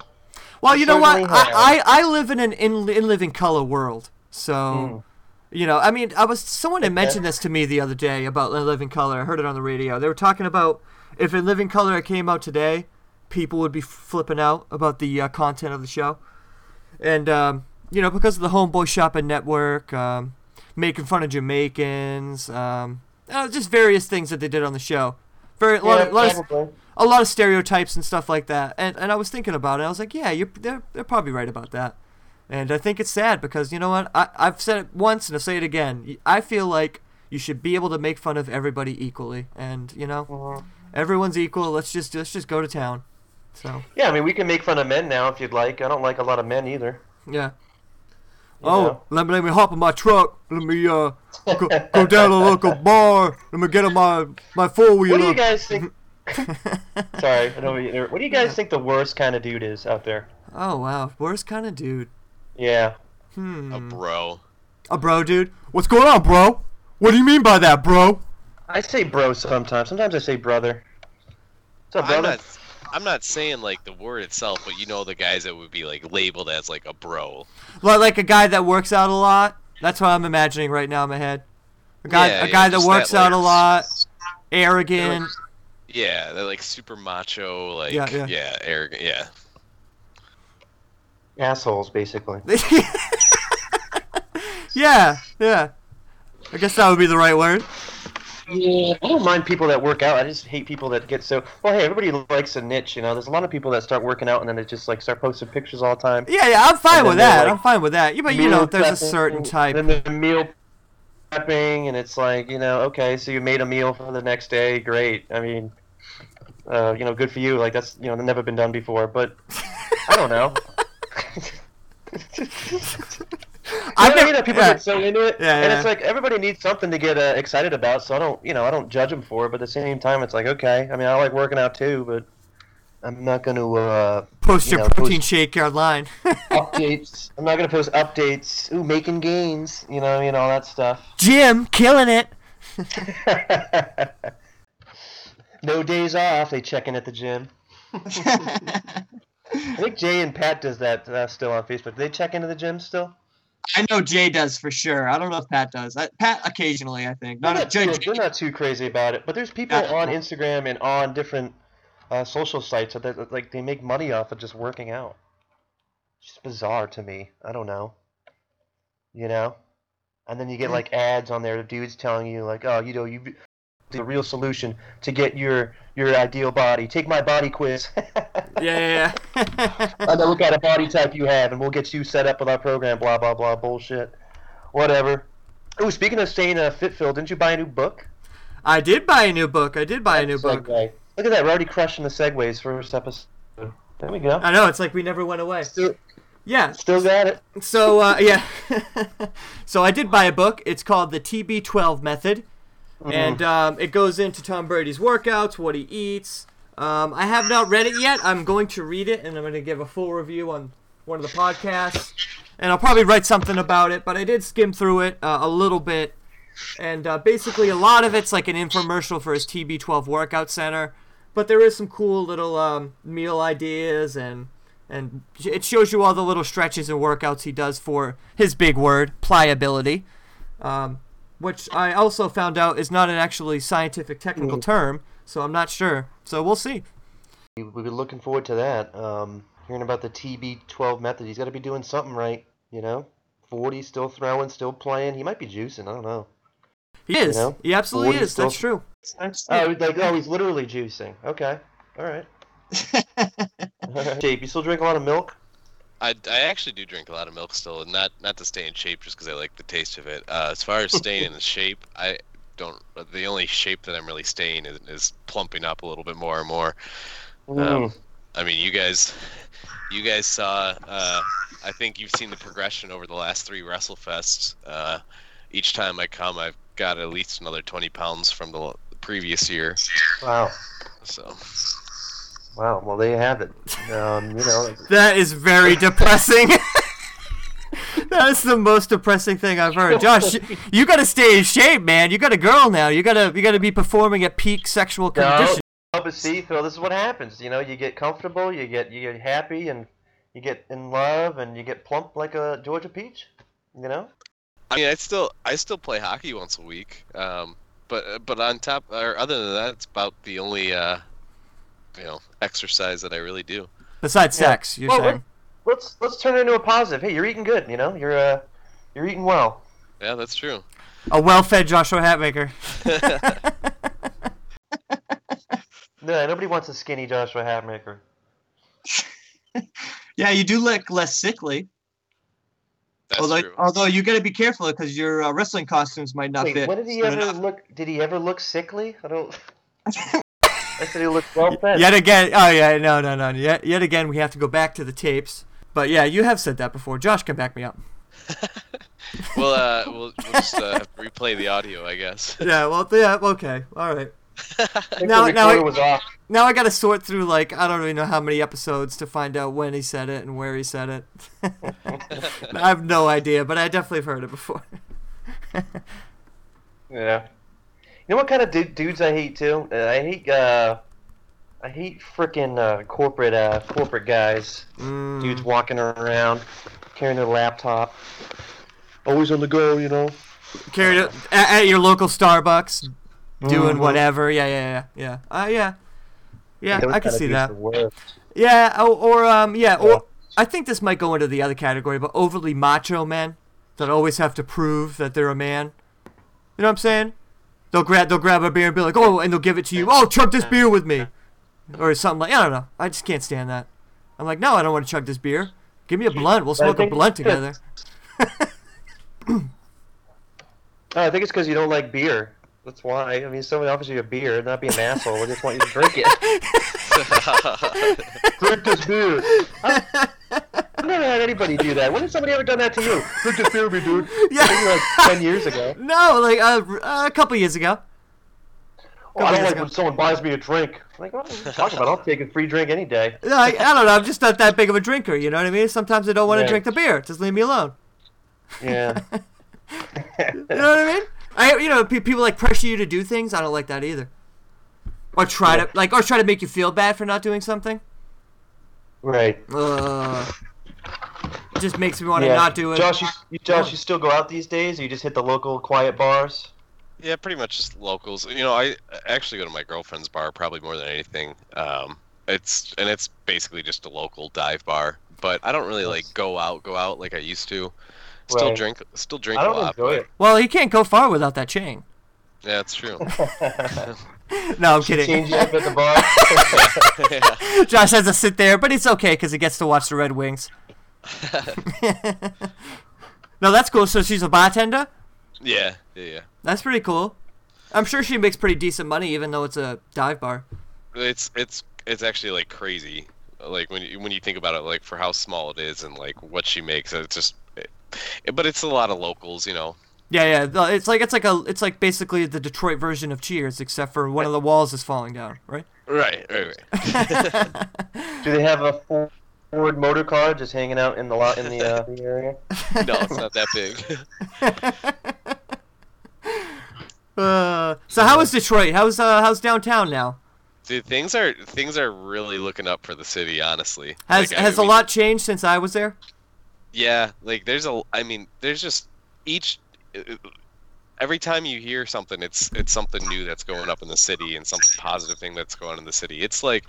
Well, you know what? I live in an in living color world. So, you know, I mean, someone had mentioned this to me the other day about In Living Color. I heard it on the radio. They were talking about if In Living Color came out today, people would be flipping out about the content of the show. And, you know, because of the Homeboy Shopping Network, making fun of Jamaicans, just various things that they did on the show. A lot of stereotypes and stuff like that. And I was thinking about it. I was like, yeah, they're probably right about that. And I think it's sad because, you know what, I've said it once and I'll say it again. I feel like you should be able to make fun of everybody equally. And, you know, everyone's equal. Let's just go to town. So yeah, I mean, we can make fun of men now if you'd like. I don't like a lot of men either. Yeah. Let me hop in my truck. Let me go down to a local bar. Let me get on my four-wheeler. What do you guys think? Sorry, I don't mean. What do you guys think the worst kind of dude is out there? Oh wow, worst kind of dude. Yeah. A bro. A bro dude. What's going on, bro? What do you mean by that, bro? I say bro sometimes. Sometimes I say brother. What's up, brother? I'm not saying, like, the word itself, but you know the guys that would be, like, labeled as, like, a bro. Like a guy that works out a lot? That's what I'm imagining right now in my head. A guy that works out a lot, arrogant. They're, like, super macho, like, arrogant, Assholes, basically. Yeah. I guess that would be the right word. Yeah, I don't mind people that work out. I just hate people that get so... Well, hey, everybody likes a niche, you know. There's a lot of people that start working out and then they just, like, start posting pictures all the time. Yeah, I'm fine with that. Like, I'm fine with that. Yeah, but, you know, there's a certain type. And then the meal prepping, and it's like, you know, okay, so you made a meal for the next day. Great. I mean, you know, good for you. Like, that's, you know, never been done before. But I don't know. I mean that people get so into it, and it's like everybody needs something to get excited about. So I don't judge them for it. But at the same time, it's like, okay, I mean, I like working out too, but I'm not going to post your protein shake online. Updates. I'm not going to post updates. Ooh, making gains. You know, all that stuff. Jim, killing it. No days off. They check in at the gym. I think Jay and Pat does that still on Facebook. Do they check into the gym still? I know Jay does for sure. I don't know if Pat does. Pat occasionally, I think. They're not too crazy about it, but there's people on Instagram and on different social sites that, like, they make money off of just working out. It's just bizarre to me. I don't know. You know? And then you get like ads on there of dudes telling you like, oh, you know, you the real solution to get your ideal body. Take my body quiz. Yeah. I know what kind of body type you have, and we'll get you set up with our program. Blah blah blah bullshit. Whatever. Oh, speaking of staying fit, Phill, didn't you buy a new book? I did buy a new book. Segue. Look at that. We're already crushing the segues first episode. There we go. I know. It's like we never went away. Yeah. Still got it. So, So I did buy a book. It's called The TB12 Method. Mm-hmm. And it goes into Tom Brady's workouts, what he eats. I have not read it yet. I'm going to read it, and I'm going to give a full review on one of the podcasts. And I'll probably write something about it. But I did skim through it a little bit. And basically a lot of it's like an infomercial for his TB12 workout center. But there is some cool little meal ideas and it shows you all the little stretches and workouts he does for his big word, pliability, which I also found out is not an actually scientific technical term, so I'm not sure. So we'll see. We'll be looking forward to that, hearing about the TB12 method. He's got to be doing something right, you know? 40, still throwing, still playing. He might be juicing, I don't know. He is. You know? He absolutely is. That's true. He's literally juicing. Okay. All right. Shape. You still drink a lot of milk? I actually do drink a lot of milk still, and not to stay in shape, just because I like the taste of it. As far as staying in shape, I don't. The only shape that I'm really staying is plumping up a little bit more and more. I mean, you guys saw. I think you've seen the progression over the last 3 WrestleFests. Each time I come, I've got at least another 20 pounds from the previous year. Wow. Wow, well, there you have it. That is very depressing. That is the most depressing thing I've heard. Josh, you got to stay in shape, man. You got a girl now. You got to be performing at peak sexual condition. No, but see, Phill, this is what happens. You know, you get comfortable, you get happy, and you get in love, and you get plump like a Georgia peach, you know? I mean, I still play hockey once a week. But on top, or other than that, it's about the only exercise that I really do. Besides sex, you're saying? Let's turn it into a positive. Hey, you're eating good. You know, you're eating well. Yeah, that's true. A well-fed Joshua Hatmaker. No, nobody wants a skinny Joshua Hatmaker. Yeah, you do look less sickly. That's true. Although you got to be careful because your wrestling costumes might not fit. When did he ever look? Did he ever look sickly? I don't. I said he looked well-fed. Yet again, no. Yet again, we have to go back to the tapes. But yeah, you have said that before. Josh can back me up. We'll just replay the audio, I guess. Okay, all right. Now I got to sort through like I don't even know how many episodes to find out when he said it and where he said it. I have no idea, but I definitely have heard it before. Yeah. You know what kind of dudes I hate too? I hate frickin' corporate guys. Dudes walking around carrying their laptop, always on the go, you know. Carrying it at your local Starbucks, doing whatever. Yeah. I can see that. Yeah. Or I think this might go into the other category, but overly macho men that always have to prove that they're a man. You know what I'm saying? They'll grab a beer and be like, oh, and they'll give it to you. Oh, chug this beer with me, or something like. I don't know. I just can't stand that. I'm like, no, I don't want to chug this beer. Give me a blunt. We'll smoke a blunt together. I think it's because you don't like beer. That's why. I mean, somebody offers you a beer, not be an asshole. We just want you to drink it. Drink this beer. I've never had anybody do that. When has somebody ever done that to you? Drink this beer, dude. Yeah. Maybe like 10 years ago. No, like a couple years ago. I don't like when someone buys me a drink. I'm like, what are you talking about? I'll take a free drink any day. No, I don't know. I'm just not that big of a drinker. You know what I mean? Sometimes I don't want to drink the beer. Just leave me alone. Yeah. You know what I mean? People like pressure you to do things. I don't like that either. Or try to make you feel bad for not doing something. Right. It just makes me want to not do it. Josh, you still go out these days, or you just hit the local quiet bars? Yeah, pretty much just locals. You know, I actually go to my girlfriend's bar probably more than anything. It's basically just a local dive bar. But I don't really like go out like I used to. Still drink. I don't enjoy it. Well, he can't go far without that chain. Yeah, it's true. No, I'm kidding. Change up at the bar. Yeah. Josh has to sit there, but it's okay because he gets to watch the Red Wings. No, that's cool. So she's a bartender? Yeah. That's pretty cool. I'm sure she makes pretty decent money, even though it's a dive bar. It's actually like crazy, like when you think about it, like for how small it is and like what she makes. But it's a lot of locals, you know. Yeah. It's like basically the Detroit version of Cheers, except for one of the walls is falling down, right? Right. Do they have a Ford motor car just hanging out in the lot in the area? No, it's not that big. So how is Detroit? How's downtown now? Dude, things are really looking up for the city, honestly. Has a lot changed since I was there? Yeah, like every time you hear something, it's something new that's going up in the city and some positive thing that's going on in the city. It's like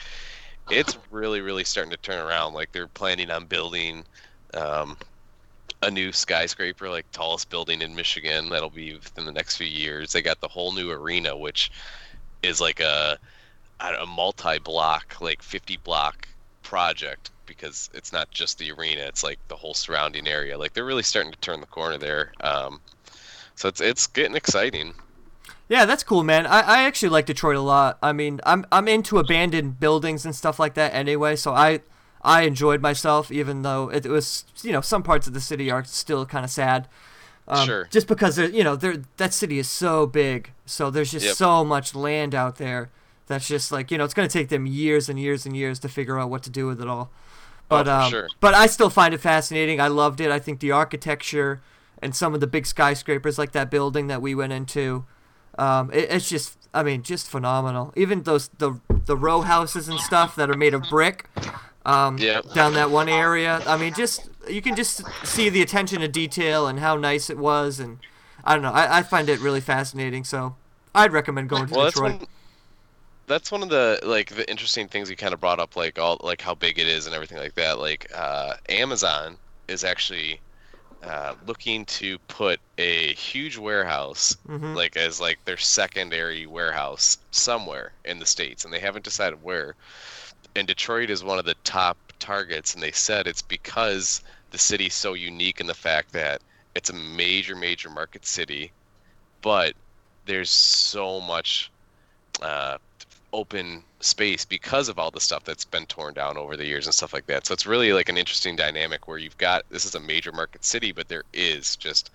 it's really, really starting to turn around. Like they're planning on building a new skyscraper, like tallest building in Michigan. That'll be within the next few years. They got the whole new arena, which is like a multi-block, like 50-block project, because it's not just the arena, it's like the whole surrounding area. Like they're really starting to turn the corner there. So it's getting exciting. Yeah, that's cool, man. I actually like Detroit a lot. I mean, I'm into abandoned buildings and stuff like that anyway, so I enjoyed myself, even though it was, you know, some parts of the city are still kind of sad. Sure. Just because, you know, that city is so big, so there's just so much land out there that's just like, you know, it's going to take them years and years and years to figure out what to do with it all. But sure. But I still find it fascinating. I loved it. I think the architecture and some of the big skyscrapers, like that building that we went into, it's just, I mean, just phenomenal. Even those the row houses and stuff that are made of brick. Down that one area. I mean, just you can just see the attention to detail and how nice it was, and I don't know. I find it really fascinating, so I'd recommend going to Detroit. That's one of the like the interesting things you kind of brought up, like all like how big it is and everything like that. Like Amazon is actually looking to put a huge warehouse, like as like their secondary warehouse somewhere in the States, and they haven't decided where. And Detroit is one of the top targets, and they said it's because the city's so unique in the fact that it's a major, major market city, but there's so much open space because of all the stuff that's been torn down over the years and stuff like that. So it's really like an interesting dynamic where you've got, this is a major market city, but there is just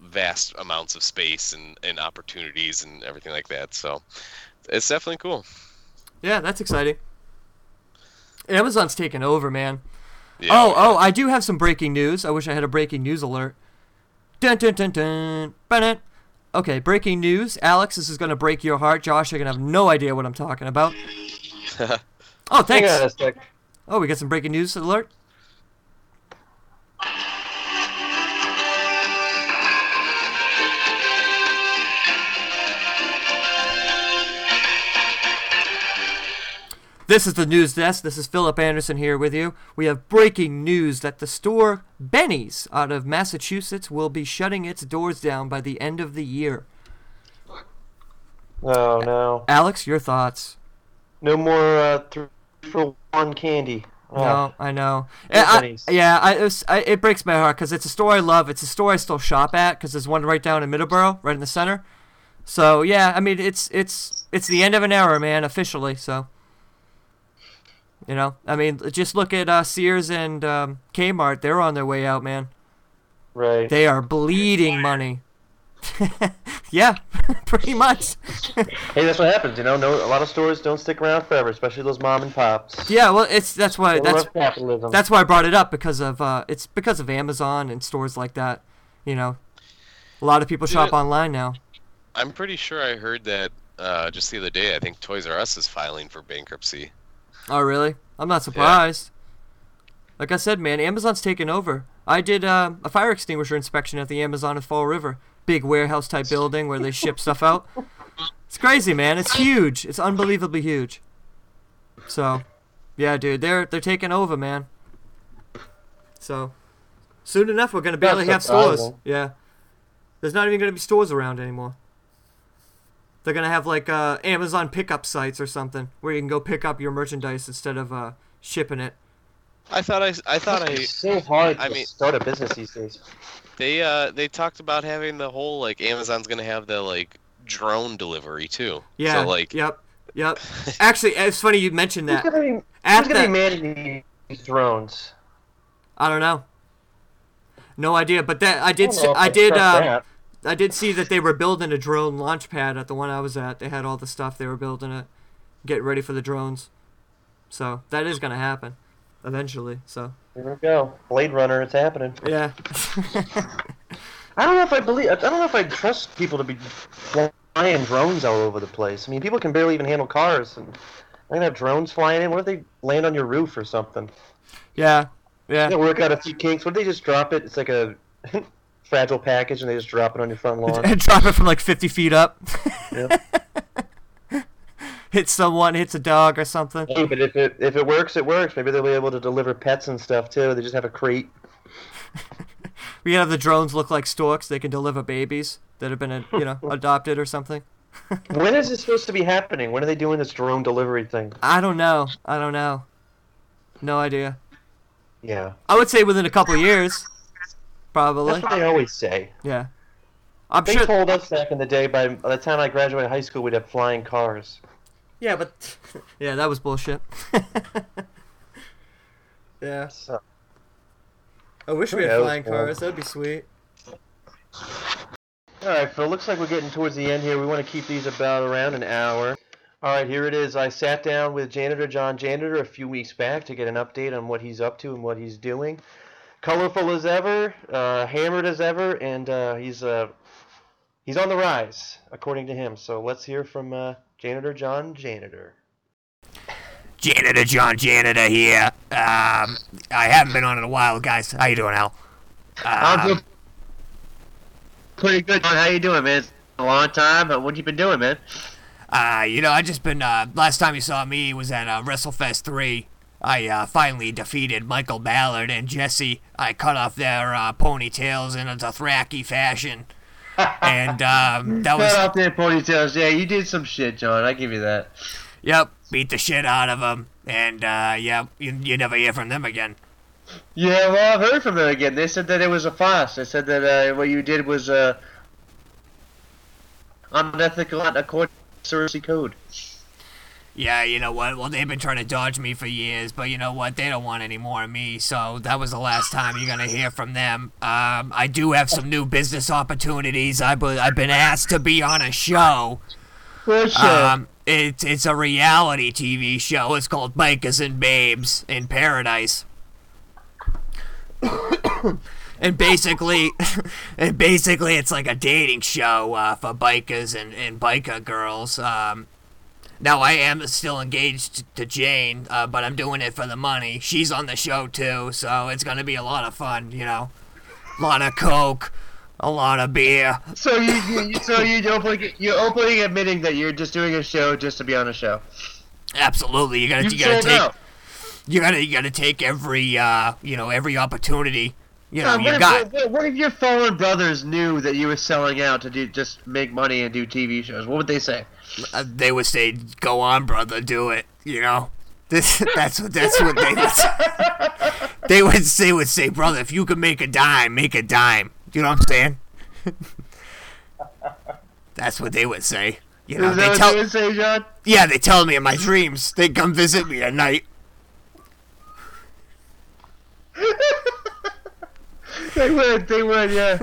vast amounts of space and opportunities and everything like that. So it's definitely cool. Yeah, that's exciting. Amazon's taken over, man. Yeah. Oh, I do have some breaking news. I wish I had a breaking news alert. Dun, dun, dun, dun, ba-dun. Okay, breaking news. Alex, this is going to break your heart. Josh, you're going to have no idea what I'm talking about. Oh, thanks. Hang on a sec. Oh, we got some breaking news alert. This is the news desk. This is Philip Anderson here with you. We have breaking news that the store Benny's out of Massachusetts will be shutting its doors down by the end of the year. Oh, no. Alex, your thoughts? No more 3-for-1 candy. Oh. No, I know. It breaks my heart because it's a store I love. It's a store I still shop at because there's one right down in Middleborough, right in the center. So, yeah, I mean, it's the end of an era, man, officially, so... You know, I mean, just look at Sears and Kmart. They're on their way out, man. Right. They are bleeding money. Yeah, pretty much. Hey, that's what happens, you know. No, a lot of stores don't stick around forever, especially those mom and pops. Yeah, well, that's why I brought it up because of Amazon and stores like that. You know, a lot of people shop online now. I'm pretty sure I heard that just the other day. I think Toys R Us is filing for bankruptcy. Oh, really? I'm not surprised. Yeah. Like I said, man, Amazon's taken over. I did a fire extinguisher inspection at the Amazon in Fall River. Big warehouse-type building where they ship stuff out. It's crazy, man. It's huge. It's unbelievably huge. So, yeah, dude, they're taking over, man. So, Soon enough, we're going to barely have stores. Yeah. There's not even going to be stores around anymore. They're going to have, like, Amazon pickup sites or something where you can go pick up your merchandise instead of shipping it. I thought it's so hard to start a business these days. They talked about having the whole, like, Amazon's going to have the, like, drone delivery, too. Yeah, so, like, yep. Actually, it's funny you mentioned that. Who's going to be managing these drones? I don't know. No idea, but that I did see that they were building a drone launch pad at the one I was at. They had all the stuff, they were building it, getting ready for the drones. So that is gonna happen eventually. So here we go, Blade Runner, it's happening. Yeah. I don't know if I trust people to be flying drones all over the place. I mean, people can barely even handle cars, and they're gonna have drones flying in. What if they land on your roof or something? Yeah. Yeah. They work out a few kinks. What if they just drop it? It's like a fragile package, and they just drop it on your front lawn. And drop it from like 50 feet up. Yeah. Hits someone, hits a dog or something. Hey, but if it works, it works. Maybe they'll be able to deliver pets and stuff too. They just have a crate. We have the drones look like storks. They can deliver babies that have been adopted or something. When is this supposed to be happening? When are they doing this drone delivery thing? I don't know. No idea. Yeah. I would say within a couple of years, probably. That's what they always say. Yeah. They told us back in the day, by the time I graduated high school, we'd have flying cars. Yeah, but... yeah, that was bullshit. Yeah. So, I wish we had flying cars. That would be sweet. All right, Phill, looks like we're getting towards the end here. We want to keep these about around an hour. All right, here it is. I sat down with Janitor John Janitor a few weeks back to get an update on what he's up to and what he's doing. Colorful as ever, hammered as ever, and he's on the rise, according to him. So let's hear from Janitor John Janitor. Janitor John Janitor here. I haven't been on in a while, guys. How you doing, Al? I'm doing pretty good, John. How you doing, man? It's a long time, but what you been doing, man? I just been, last time you saw me was at, WrestleFest 3. I, finally defeated Michael Ballard and Jesse. I cut off their, ponytails in a Dothraki fashion. And, that was... Cut off their ponytails, yeah, you did some shit, John, I give you that. Yep, beat the shit out of them. And, you never hear from them again. Yeah, well, I've heard from them again. They said that it was a farce. They said that, what you did was, unethical and according... Seriously code. Yeah, you know what? Well, they've been trying to dodge me for years, but you know what? They don't want any more of me, so that was the last time you're going to hear from them. I do have some new business opportunities. I've been asked to be on a show. What show? It's a reality TV show. It's called Bikers and Babes in Paradise. And basically, it's like a dating show for bikers and biker girls. Now, I am still engaged to Jane, but I'm doing it for the money. She's on the show, too, so it's going to be a lot of fun, you know. A lot of coke, a lot of beer. So you're openly admitting that you're just doing a show just to be on a show. Absolutely. You gotta take every, every opportunity. What if your fallen brothers knew that you were selling out to just make money and do TV shows? What would they say? They would say, "Go on, brother, do it." You know, that's what they would say. They would say, "Brother, if you can make a dime, make a dime." You know what I'm saying? That's what they would say. You know, they would say, John? Yeah, they tell me in my dreams. They come visit me at night. They would, yeah.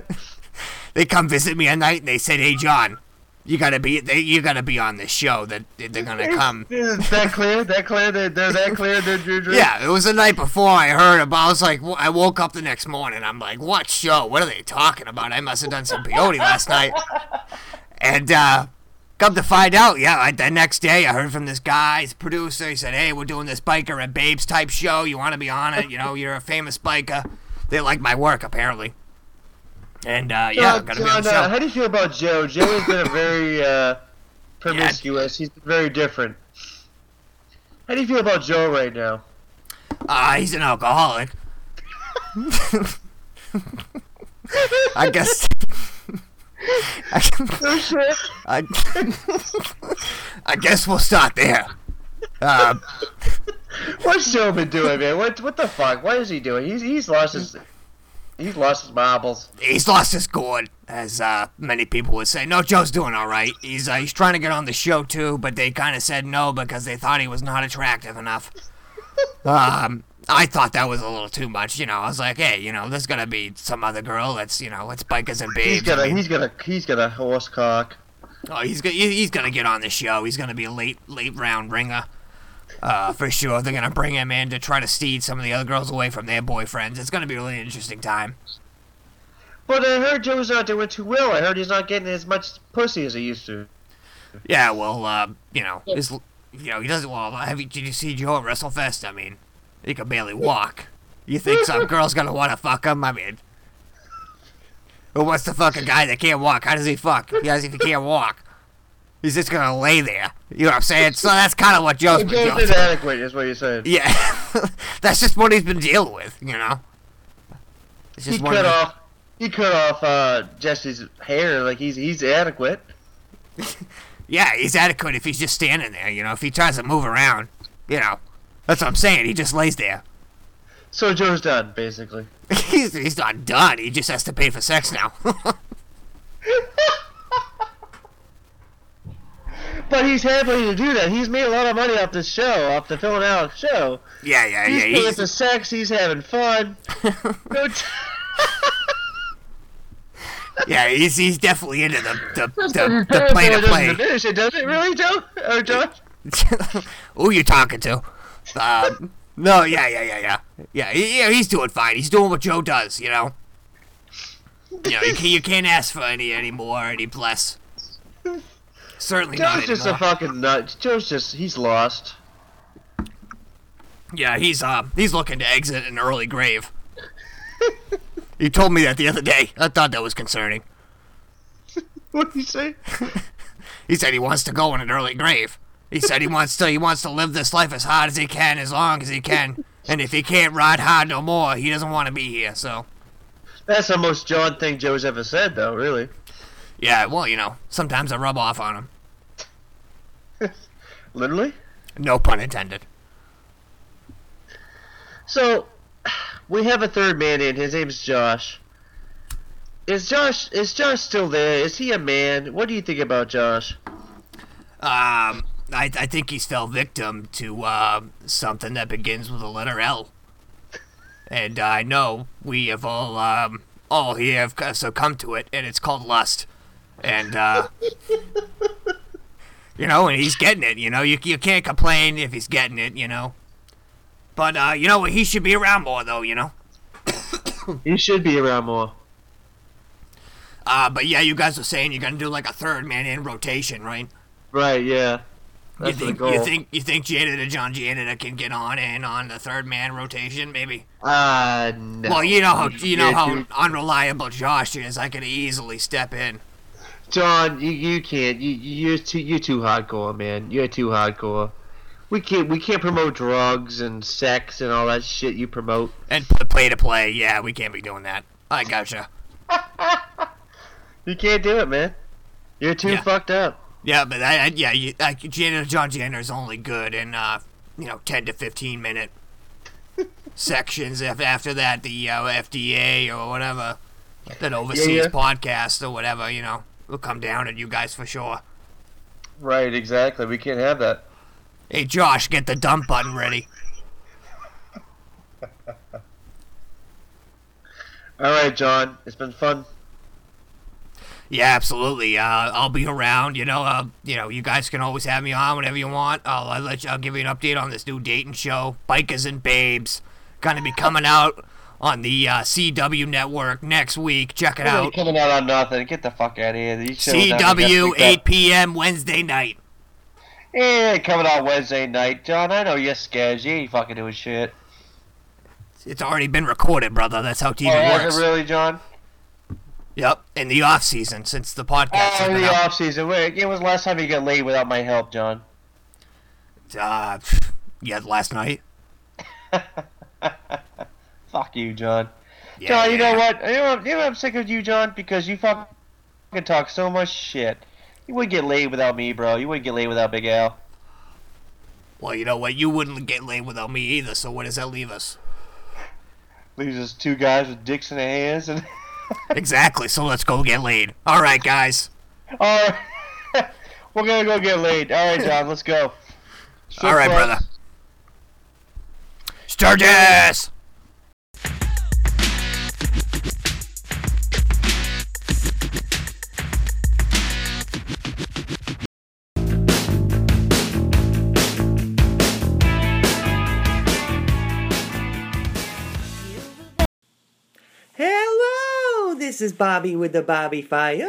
They come visit me at night and they said, "Hey, John, you gotta be on this show." That they're gonna come. Is that clear? They're that clear? Yeah, it was the night before I heard about. I was like, I woke up the next morning. I'm like, what show? What are they talking about? I must have done some peyote last night. And come to find out, the next day I heard from this guy, his producer. He said, "Hey, we're doing this biker and babes type show. You want to be on it? You know, you're a famous biker." They like my work, apparently. And, I'm going to be on the show. How do you feel about Joe? Joe has been a very promiscuous. Yeah. He's been very different. How do you feel about Joe right now? He's an alcoholic. I guess. I guess we'll start there. What's Joe been doing, man? What the fuck? What is he doing? He's lost his marbles. He's lost his gourd, as many people would say. No, Joe's doing all right. He's trying to get on the show too, but they kind of said no because they thought he was not attractive enough. I thought that was a little too much, you know. I was like, hey, you know, there's gonna be some other girl that's, you know, let's bikers and babes. He's got a horse cock. Oh, he's gonna get on the show. He's gonna be a late round ringer, for sure. They're gonna bring him in to try to steed some of the other girls away from their boyfriends. It's gonna be a really interesting time. But I heard Joe's not doing too well. I heard he's not getting as much pussy as he used to. Yeah, well, you know, he doesn't. Well, did you see Joe at WrestleFest? I mean. He can barely walk. You think some girl's gonna wanna fuck him? I mean, who wants to fuck a guy that can't walk? How does he fuck? He doesn't even can't walk. He's just gonna lay there. You know what I'm saying? So that's kind of what Joe's been dealing with. Inadequate, is what you're saying. Yeah, that's just what he's been dealing with. You know. It's just he cut off Jesse's hair. Like he's adequate. Yeah, he's adequate if he's just standing there. You know, if he tries to move around, you know. That's what I'm saying. He just lays there. So Joe's done, basically. He's not done. He just has to pay for sex now. But he's happy to do that. He's made a lot of money off this show, off the Phill and Alex show. Yeah. He's paying for sex. He's having fun. Yeah, he's definitely into the play to play. It doesn't really, Joe? Or Josh? Who you talking to? No, yeah, he's doing fine. He's doing what Joe does, you know. You know, you can't ask for any more, any less. Certainly Joe's not. Joe's just a fucking nut. Joe's just, he's lost. Yeah, he's looking to exit an early grave. You told me that the other day. I thought that was concerning. What did he say? He said he wants to go in an early grave. He said he wants to live this life as hard as he can, as long as he can, and if he can't ride hard no more, he doesn't want to be here. So that's the most John thing Joe's ever said, though, really. Yeah, well, you know, sometimes I rub off on him. Literally? No pun intended. So we have a third man in. His name's Josh. Is Josh still there? Is he a man? What do you think about Josh? I think he's fell victim to something that begins with the letter L. And I know we have all here have succumbed to it, and it's called lust. And, you know, and he's getting it, you know. You can't complain if he's getting it, you know. But, you know, he should be around more, though, you know. He should be around more. But, yeah, you guys were saying you're going to do, like, a third man in rotation, right? Right, yeah. You think Janitor John Janitor can get on in on the third man rotation, maybe? No. Well, you know how unreliable Josh is. I could easily step in. John, you can't. You're too hardcore, man. You're too hardcore. We can't promote drugs and sex and all that shit you promote. And play to play, yeah, we can't be doing that. I gotcha. You can't do it, man. You're too fucked up. Yeah, but Janitor John Janitor is only good in 10 to 15 minute sections. If after that the FDA or whatever that oversees podcasts or whatever, you know, will come down at you guys for sure. Right, exactly. We can't have that. Hey, Josh, get the dump button ready. All right, John. It's been fun. Yeah, absolutely. I'll be around. You know, you guys can always have me on whenever you want. I'll give you an update on this new dating show, Bikers and Babes. Gonna be coming out on the CW network next week. Check it out. Coming out on nothing. Get the fuck out of here. CW, 8 p.m. Wednesday night. Yeah, coming out Wednesday night, John. I know you're scared. You ain't fucking doing shit. It's already been recorded, brother. That's how TV works. Is it really, John? Yep, in the off season, since the podcast. In the off season. Wait, when was the last time you got laid without my help, John? Yeah, last night. Fuck you, John. Yeah, you know what? I'm sick of you, John, because you fucking talk so much shit. You wouldn't get laid without me, bro. You wouldn't get laid without Big Al. Well, you know what? You wouldn't get laid without me either, so where does that leave us? Leaves us two guys with dicks in their hands and... Exactly, so let's go get laid. All right, guys. All right. We're going to go get laid. All right, John, let's go. All right, brother. Sturgis! Hello, this is Bobby with the Bobby Files.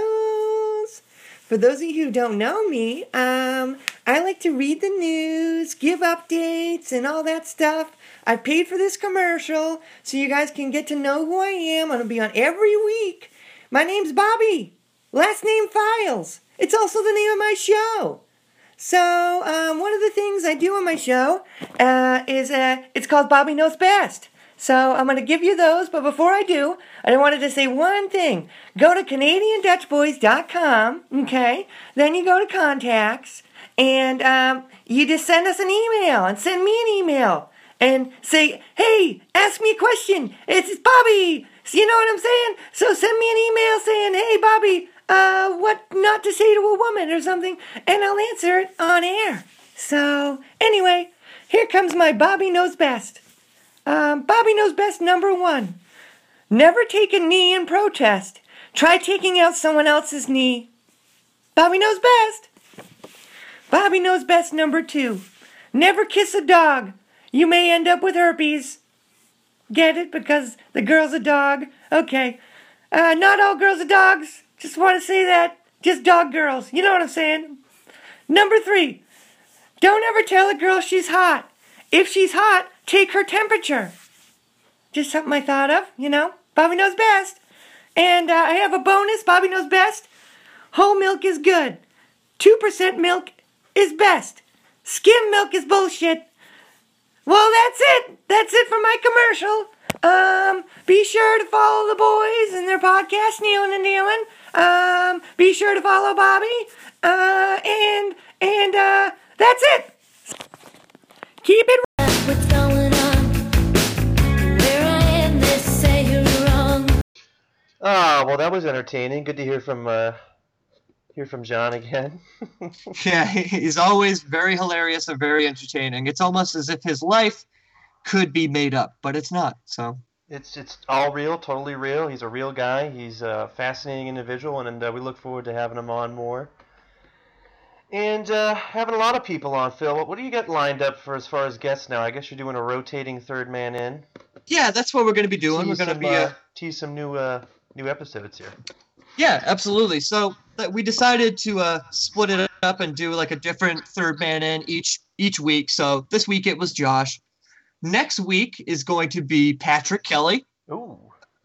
For those of you who don't know me, I like to read the news, give updates, and all that stuff. I paid for this commercial so you guys can get to know who I am. I'm going to be on every week. My name's Bobby. Last name Files. It's also the name of my show. So, one of the things I do on my show is it's called Bobby Knows Best. So I'm going to give you those, but before I do, I wanted to say one thing. Go to CanadianDutchBoys.com, okay? Then you go to contacts, and you just send us an email, and send me an email, and say, hey, ask me a question. It's Bobby. You know what I'm saying? So send me an email saying, hey, Bobby, what not to say to a woman or something, and I'll answer it on air. So anyway, here comes my Bobby Knows Best. Bobby Knows Best number one. Never take a knee in protest. Try taking out someone else's knee. Bobby Knows Best. Bobby Knows Best number two. Never kiss a dog. You may end up with herpes. Get it? Because the girl's a dog. Okay. Not all girls are dogs. Just want to say that. Just dog girls. You know what I'm saying? Number three. Don't ever tell a girl she's hot. If she's hot, take her temperature. Just something I thought of, you know. Bobby Knows Best. And I have a bonus, Bobby Knows Best. Whole milk is good. 2% milk is best. Skim milk is bullshit. Well, that's it. That's it for my commercial. Be sure to follow the boys and their podcast, Snealing and Dealing. Be sure to follow Bobby. And that's it. Keep it right. Oh, well, that was entertaining. Good to hear from John again. Yeah, he's always very hilarious and very entertaining. It's almost as if his life could be made up, but it's not. So it's all real, totally real. He's a real guy. He's a fascinating individual, and we look forward to having him on more. And having a lot of people on, Phill. What do you got lined up for as far as guests now? I guess you're doing a rotating third man in. Yeah, that's what we're going to be doing. Tease some new episodes here. Yeah, absolutely. So we decided to split it up and do like a different third man in each week. So this week it was Josh. Next week is going to be Patrick Kelly. Ooh.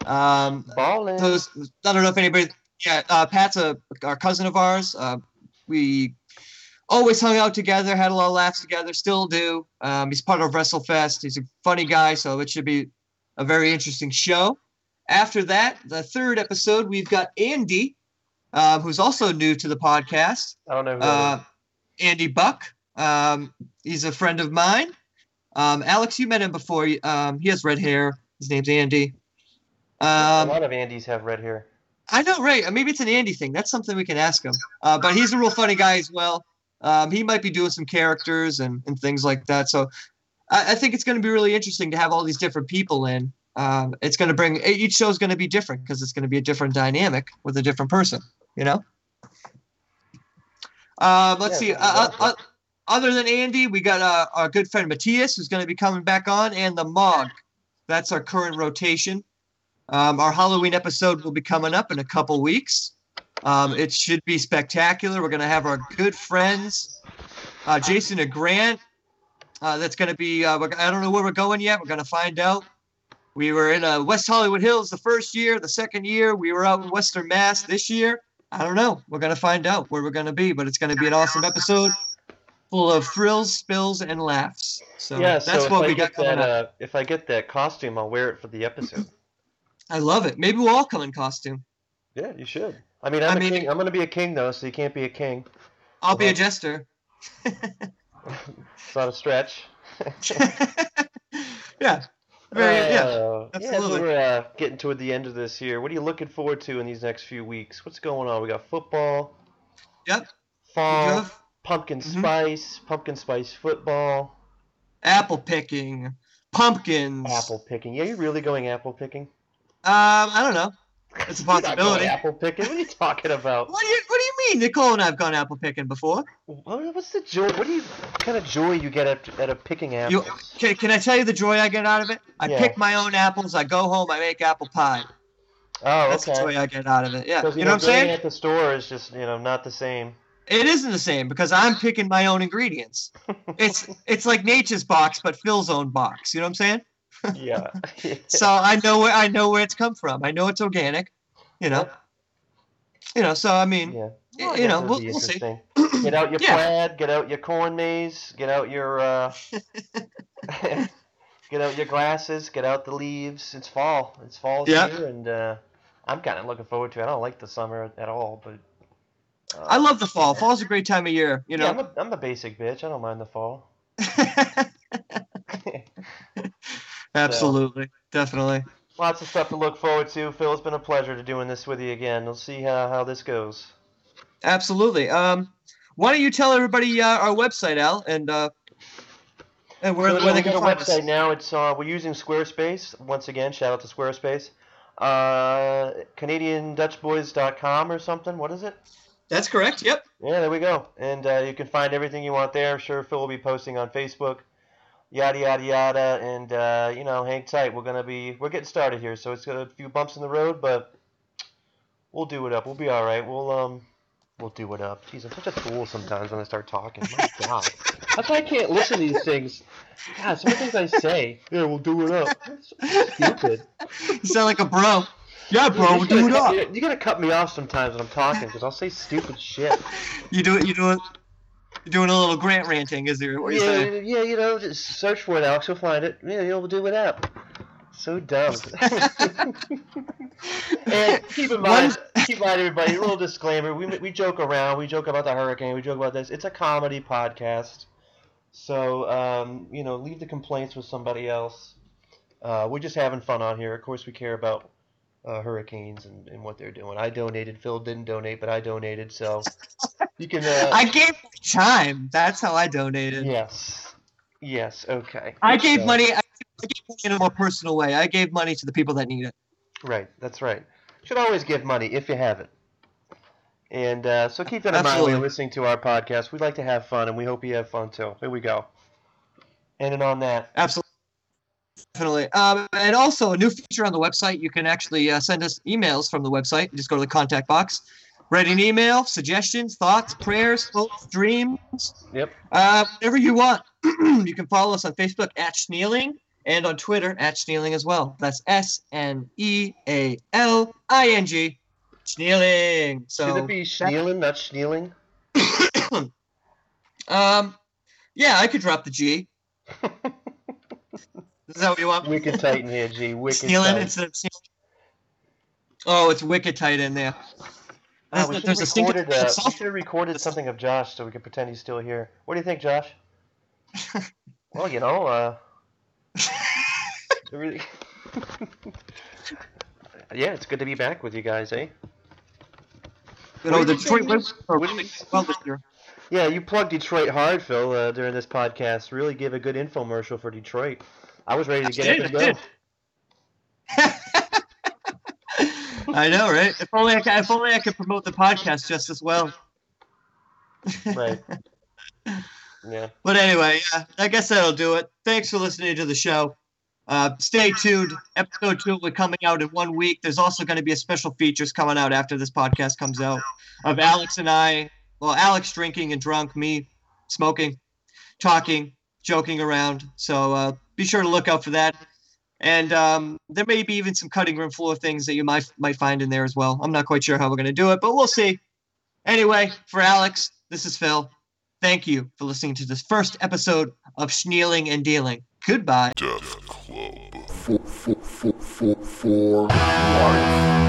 Ballin'. I don't know if anybody. Yeah, Pat's our cousin of ours. We always hung out together, had a lot of laughs together, still do. He's part of WrestleFest. He's a funny guy, so it should be a very interesting show. After that, the third episode, we've got Andy, who's also new to the podcast. I don't know who that is. Andy Buck. He's a friend of mine. Alex, you met him before. He has red hair. His name's Andy. A lot of Andys have red hair. I know, right? Maybe it's an Andy thing. That's something we can ask him. But he's a real funny guy as well. He might be doing some characters and things like that. So I think it's going to be really interesting to have all these different people in. It's going to bring each show is going to be different because it's going to be a different dynamic with a different person, you know. Let's see. Other than Andy, we got our good friend Matthias who's going to be coming back on, and the Mog. That's our current rotation. Our Halloween episode will be coming up in a couple weeks. It should be spectacular. We're going to have our good friends, Jason and Grant. That's going to be. I don't know where we're going yet. We're going to find out. We were in West Hollywood Hills the first year, the second year. We were out in Western Mass this year. I don't know. We're going to find out where we're going to be, but it's going to be an awesome episode full of thrills, spills, and laughs. So yeah, that's what we got coming up. If I get that costume, I'll wear it for the episode. I love it. Maybe we'll all come in costume. Yeah, you should. I mean, I'm a king. I'm going to be a king, though, so you can't be a king. I'll be a jester. It's not a stretch. Yeah. Yeah, absolutely. So we're getting toward the end of this year. What are you looking forward to in these next few weeks? What's going on? We got football. Yep. Fall. Pumpkin spice. Pumpkin spice football. Apple picking. Pumpkins. Apple picking. Yeah, you're really going apple picking? I don't know. It's a possibility. Apple picking? What are you talking about? What do you mean? Nicole and I have gone apple picking before. What's the joy? What kind of joy you get out of picking apples? Can I tell you the joy I get out of it? I pick my own apples. I go home. I make apple pie. Oh, that's okay. That's the joy I get out of it. Yeah, you know what I'm saying? At the store is just not the same. It isn't the same because I'm picking my own ingredients. It's like nature's box, but Phil's own box. You know what I'm saying? Yeah. So I know where it's come from. I know it's organic, so I mean, well, we'll see. Get out your plaid, get out your corn maze, get out your get out your glasses, get out the leaves. It's fall. It's fall here, and I'm kind of looking forward to it. I don't like the summer at all, but I love the fall. Fall's a great time of year, Yeah, I'm a basic bitch. I don't mind the fall. Absolutely, definitely. Lots of stuff to look forward to. Phill, it's been a pleasure to doing this with you again. We'll see how this goes. Absolutely. Why don't you tell everybody our website, Al, and where they can find us? Website now. It's we're using Squarespace once again. Shout out to Squarespace. CanadianDutchBoys.com or something. What is it? That's correct. Yep. Yeah, there we go. And you can find everything you want there. I'm sure Phill will be posting on Facebook. Yada yada yada, and hang tight. We're getting started here, so it's got a few bumps in the road, but we'll do it up. We'll be all right. We'll do it up. Jeez, I'm such a fool sometimes when I start talking. My God, that's why I can't listen to these things. God, some of the things I say. Yeah, we'll do it up. That's so stupid. You sound like a bro. Yeah, bro, we'll do it up. You gotta cut me off sometimes when I'm talking, because I'll say stupid shit. You do it. You're doing a little Grant ranting, is there? What you're saying? Yeah, just search for it, Alex. You'll find it. Yeah, you'll do it up. So dumb. And keep in mind, everybody, a little disclaimer. We joke around. We joke about the hurricane. We joke about this. It's a comedy podcast. So, leave the complaints with somebody else. We're just having fun on here. Of course, we care about hurricanes and what they're doing. I donated. Phill didn't donate, but I donated, so... You can, I gave my time. That's how I donated. Yes. Okay. I gave money. I gave money in a more personal way. I gave money to the people that need it. Right. That's right. You should always give money if you have it. And so keep that in mind when you're listening to our podcast. We like to have fun, and we hope you have fun too. Here we go. Ending on that. Absolutely. Definitely. And also a new feature on the website. You can actually send us emails from the website. Just go to the contact box. Write an email, suggestions, thoughts, prayers, hopes, dreams. Yep. Whatever you want. You can follow us on Facebook @Snealing and on Twitter @Snealing as well. That's SNEALING. Snealing. So should it be Snealing, not Snealing? Yeah, I could drop the G. Is that what you want? Wicked tight in here, G. Wicked tight. Snealing instead of Snealing. Oh, it's wicked tight in there. We should have recorded something of Josh so we could pretend he's still here. What do you think, Josh? Well, yeah, it's good to be back with you guys, eh? Detroit Red Wings are really well this year. Yeah, you plugged Detroit hard, Phill, during this podcast. Really gave a good infomercial for Detroit. I was ready to get up and go. I know, right? If only I could promote the podcast just as well. Right. Yeah. But anyway, I guess that'll do it. Thanks for listening to the show. Stay tuned. Episode 2 will be coming out in 1 week. There's also going to be a special features coming out after this podcast comes out of Alex and I. Well, Alex drinking and drunk, me smoking, talking, joking around. So be sure to look out for that. And there may be even some cutting room floor things that you might find in there as well. I'm not quite sure how we're going to do it, but we'll see. Anyway, for Alex, this is Phill. Thank you for listening to this first episode of Snealing and Dealing. Goodbye. Death Club. for life.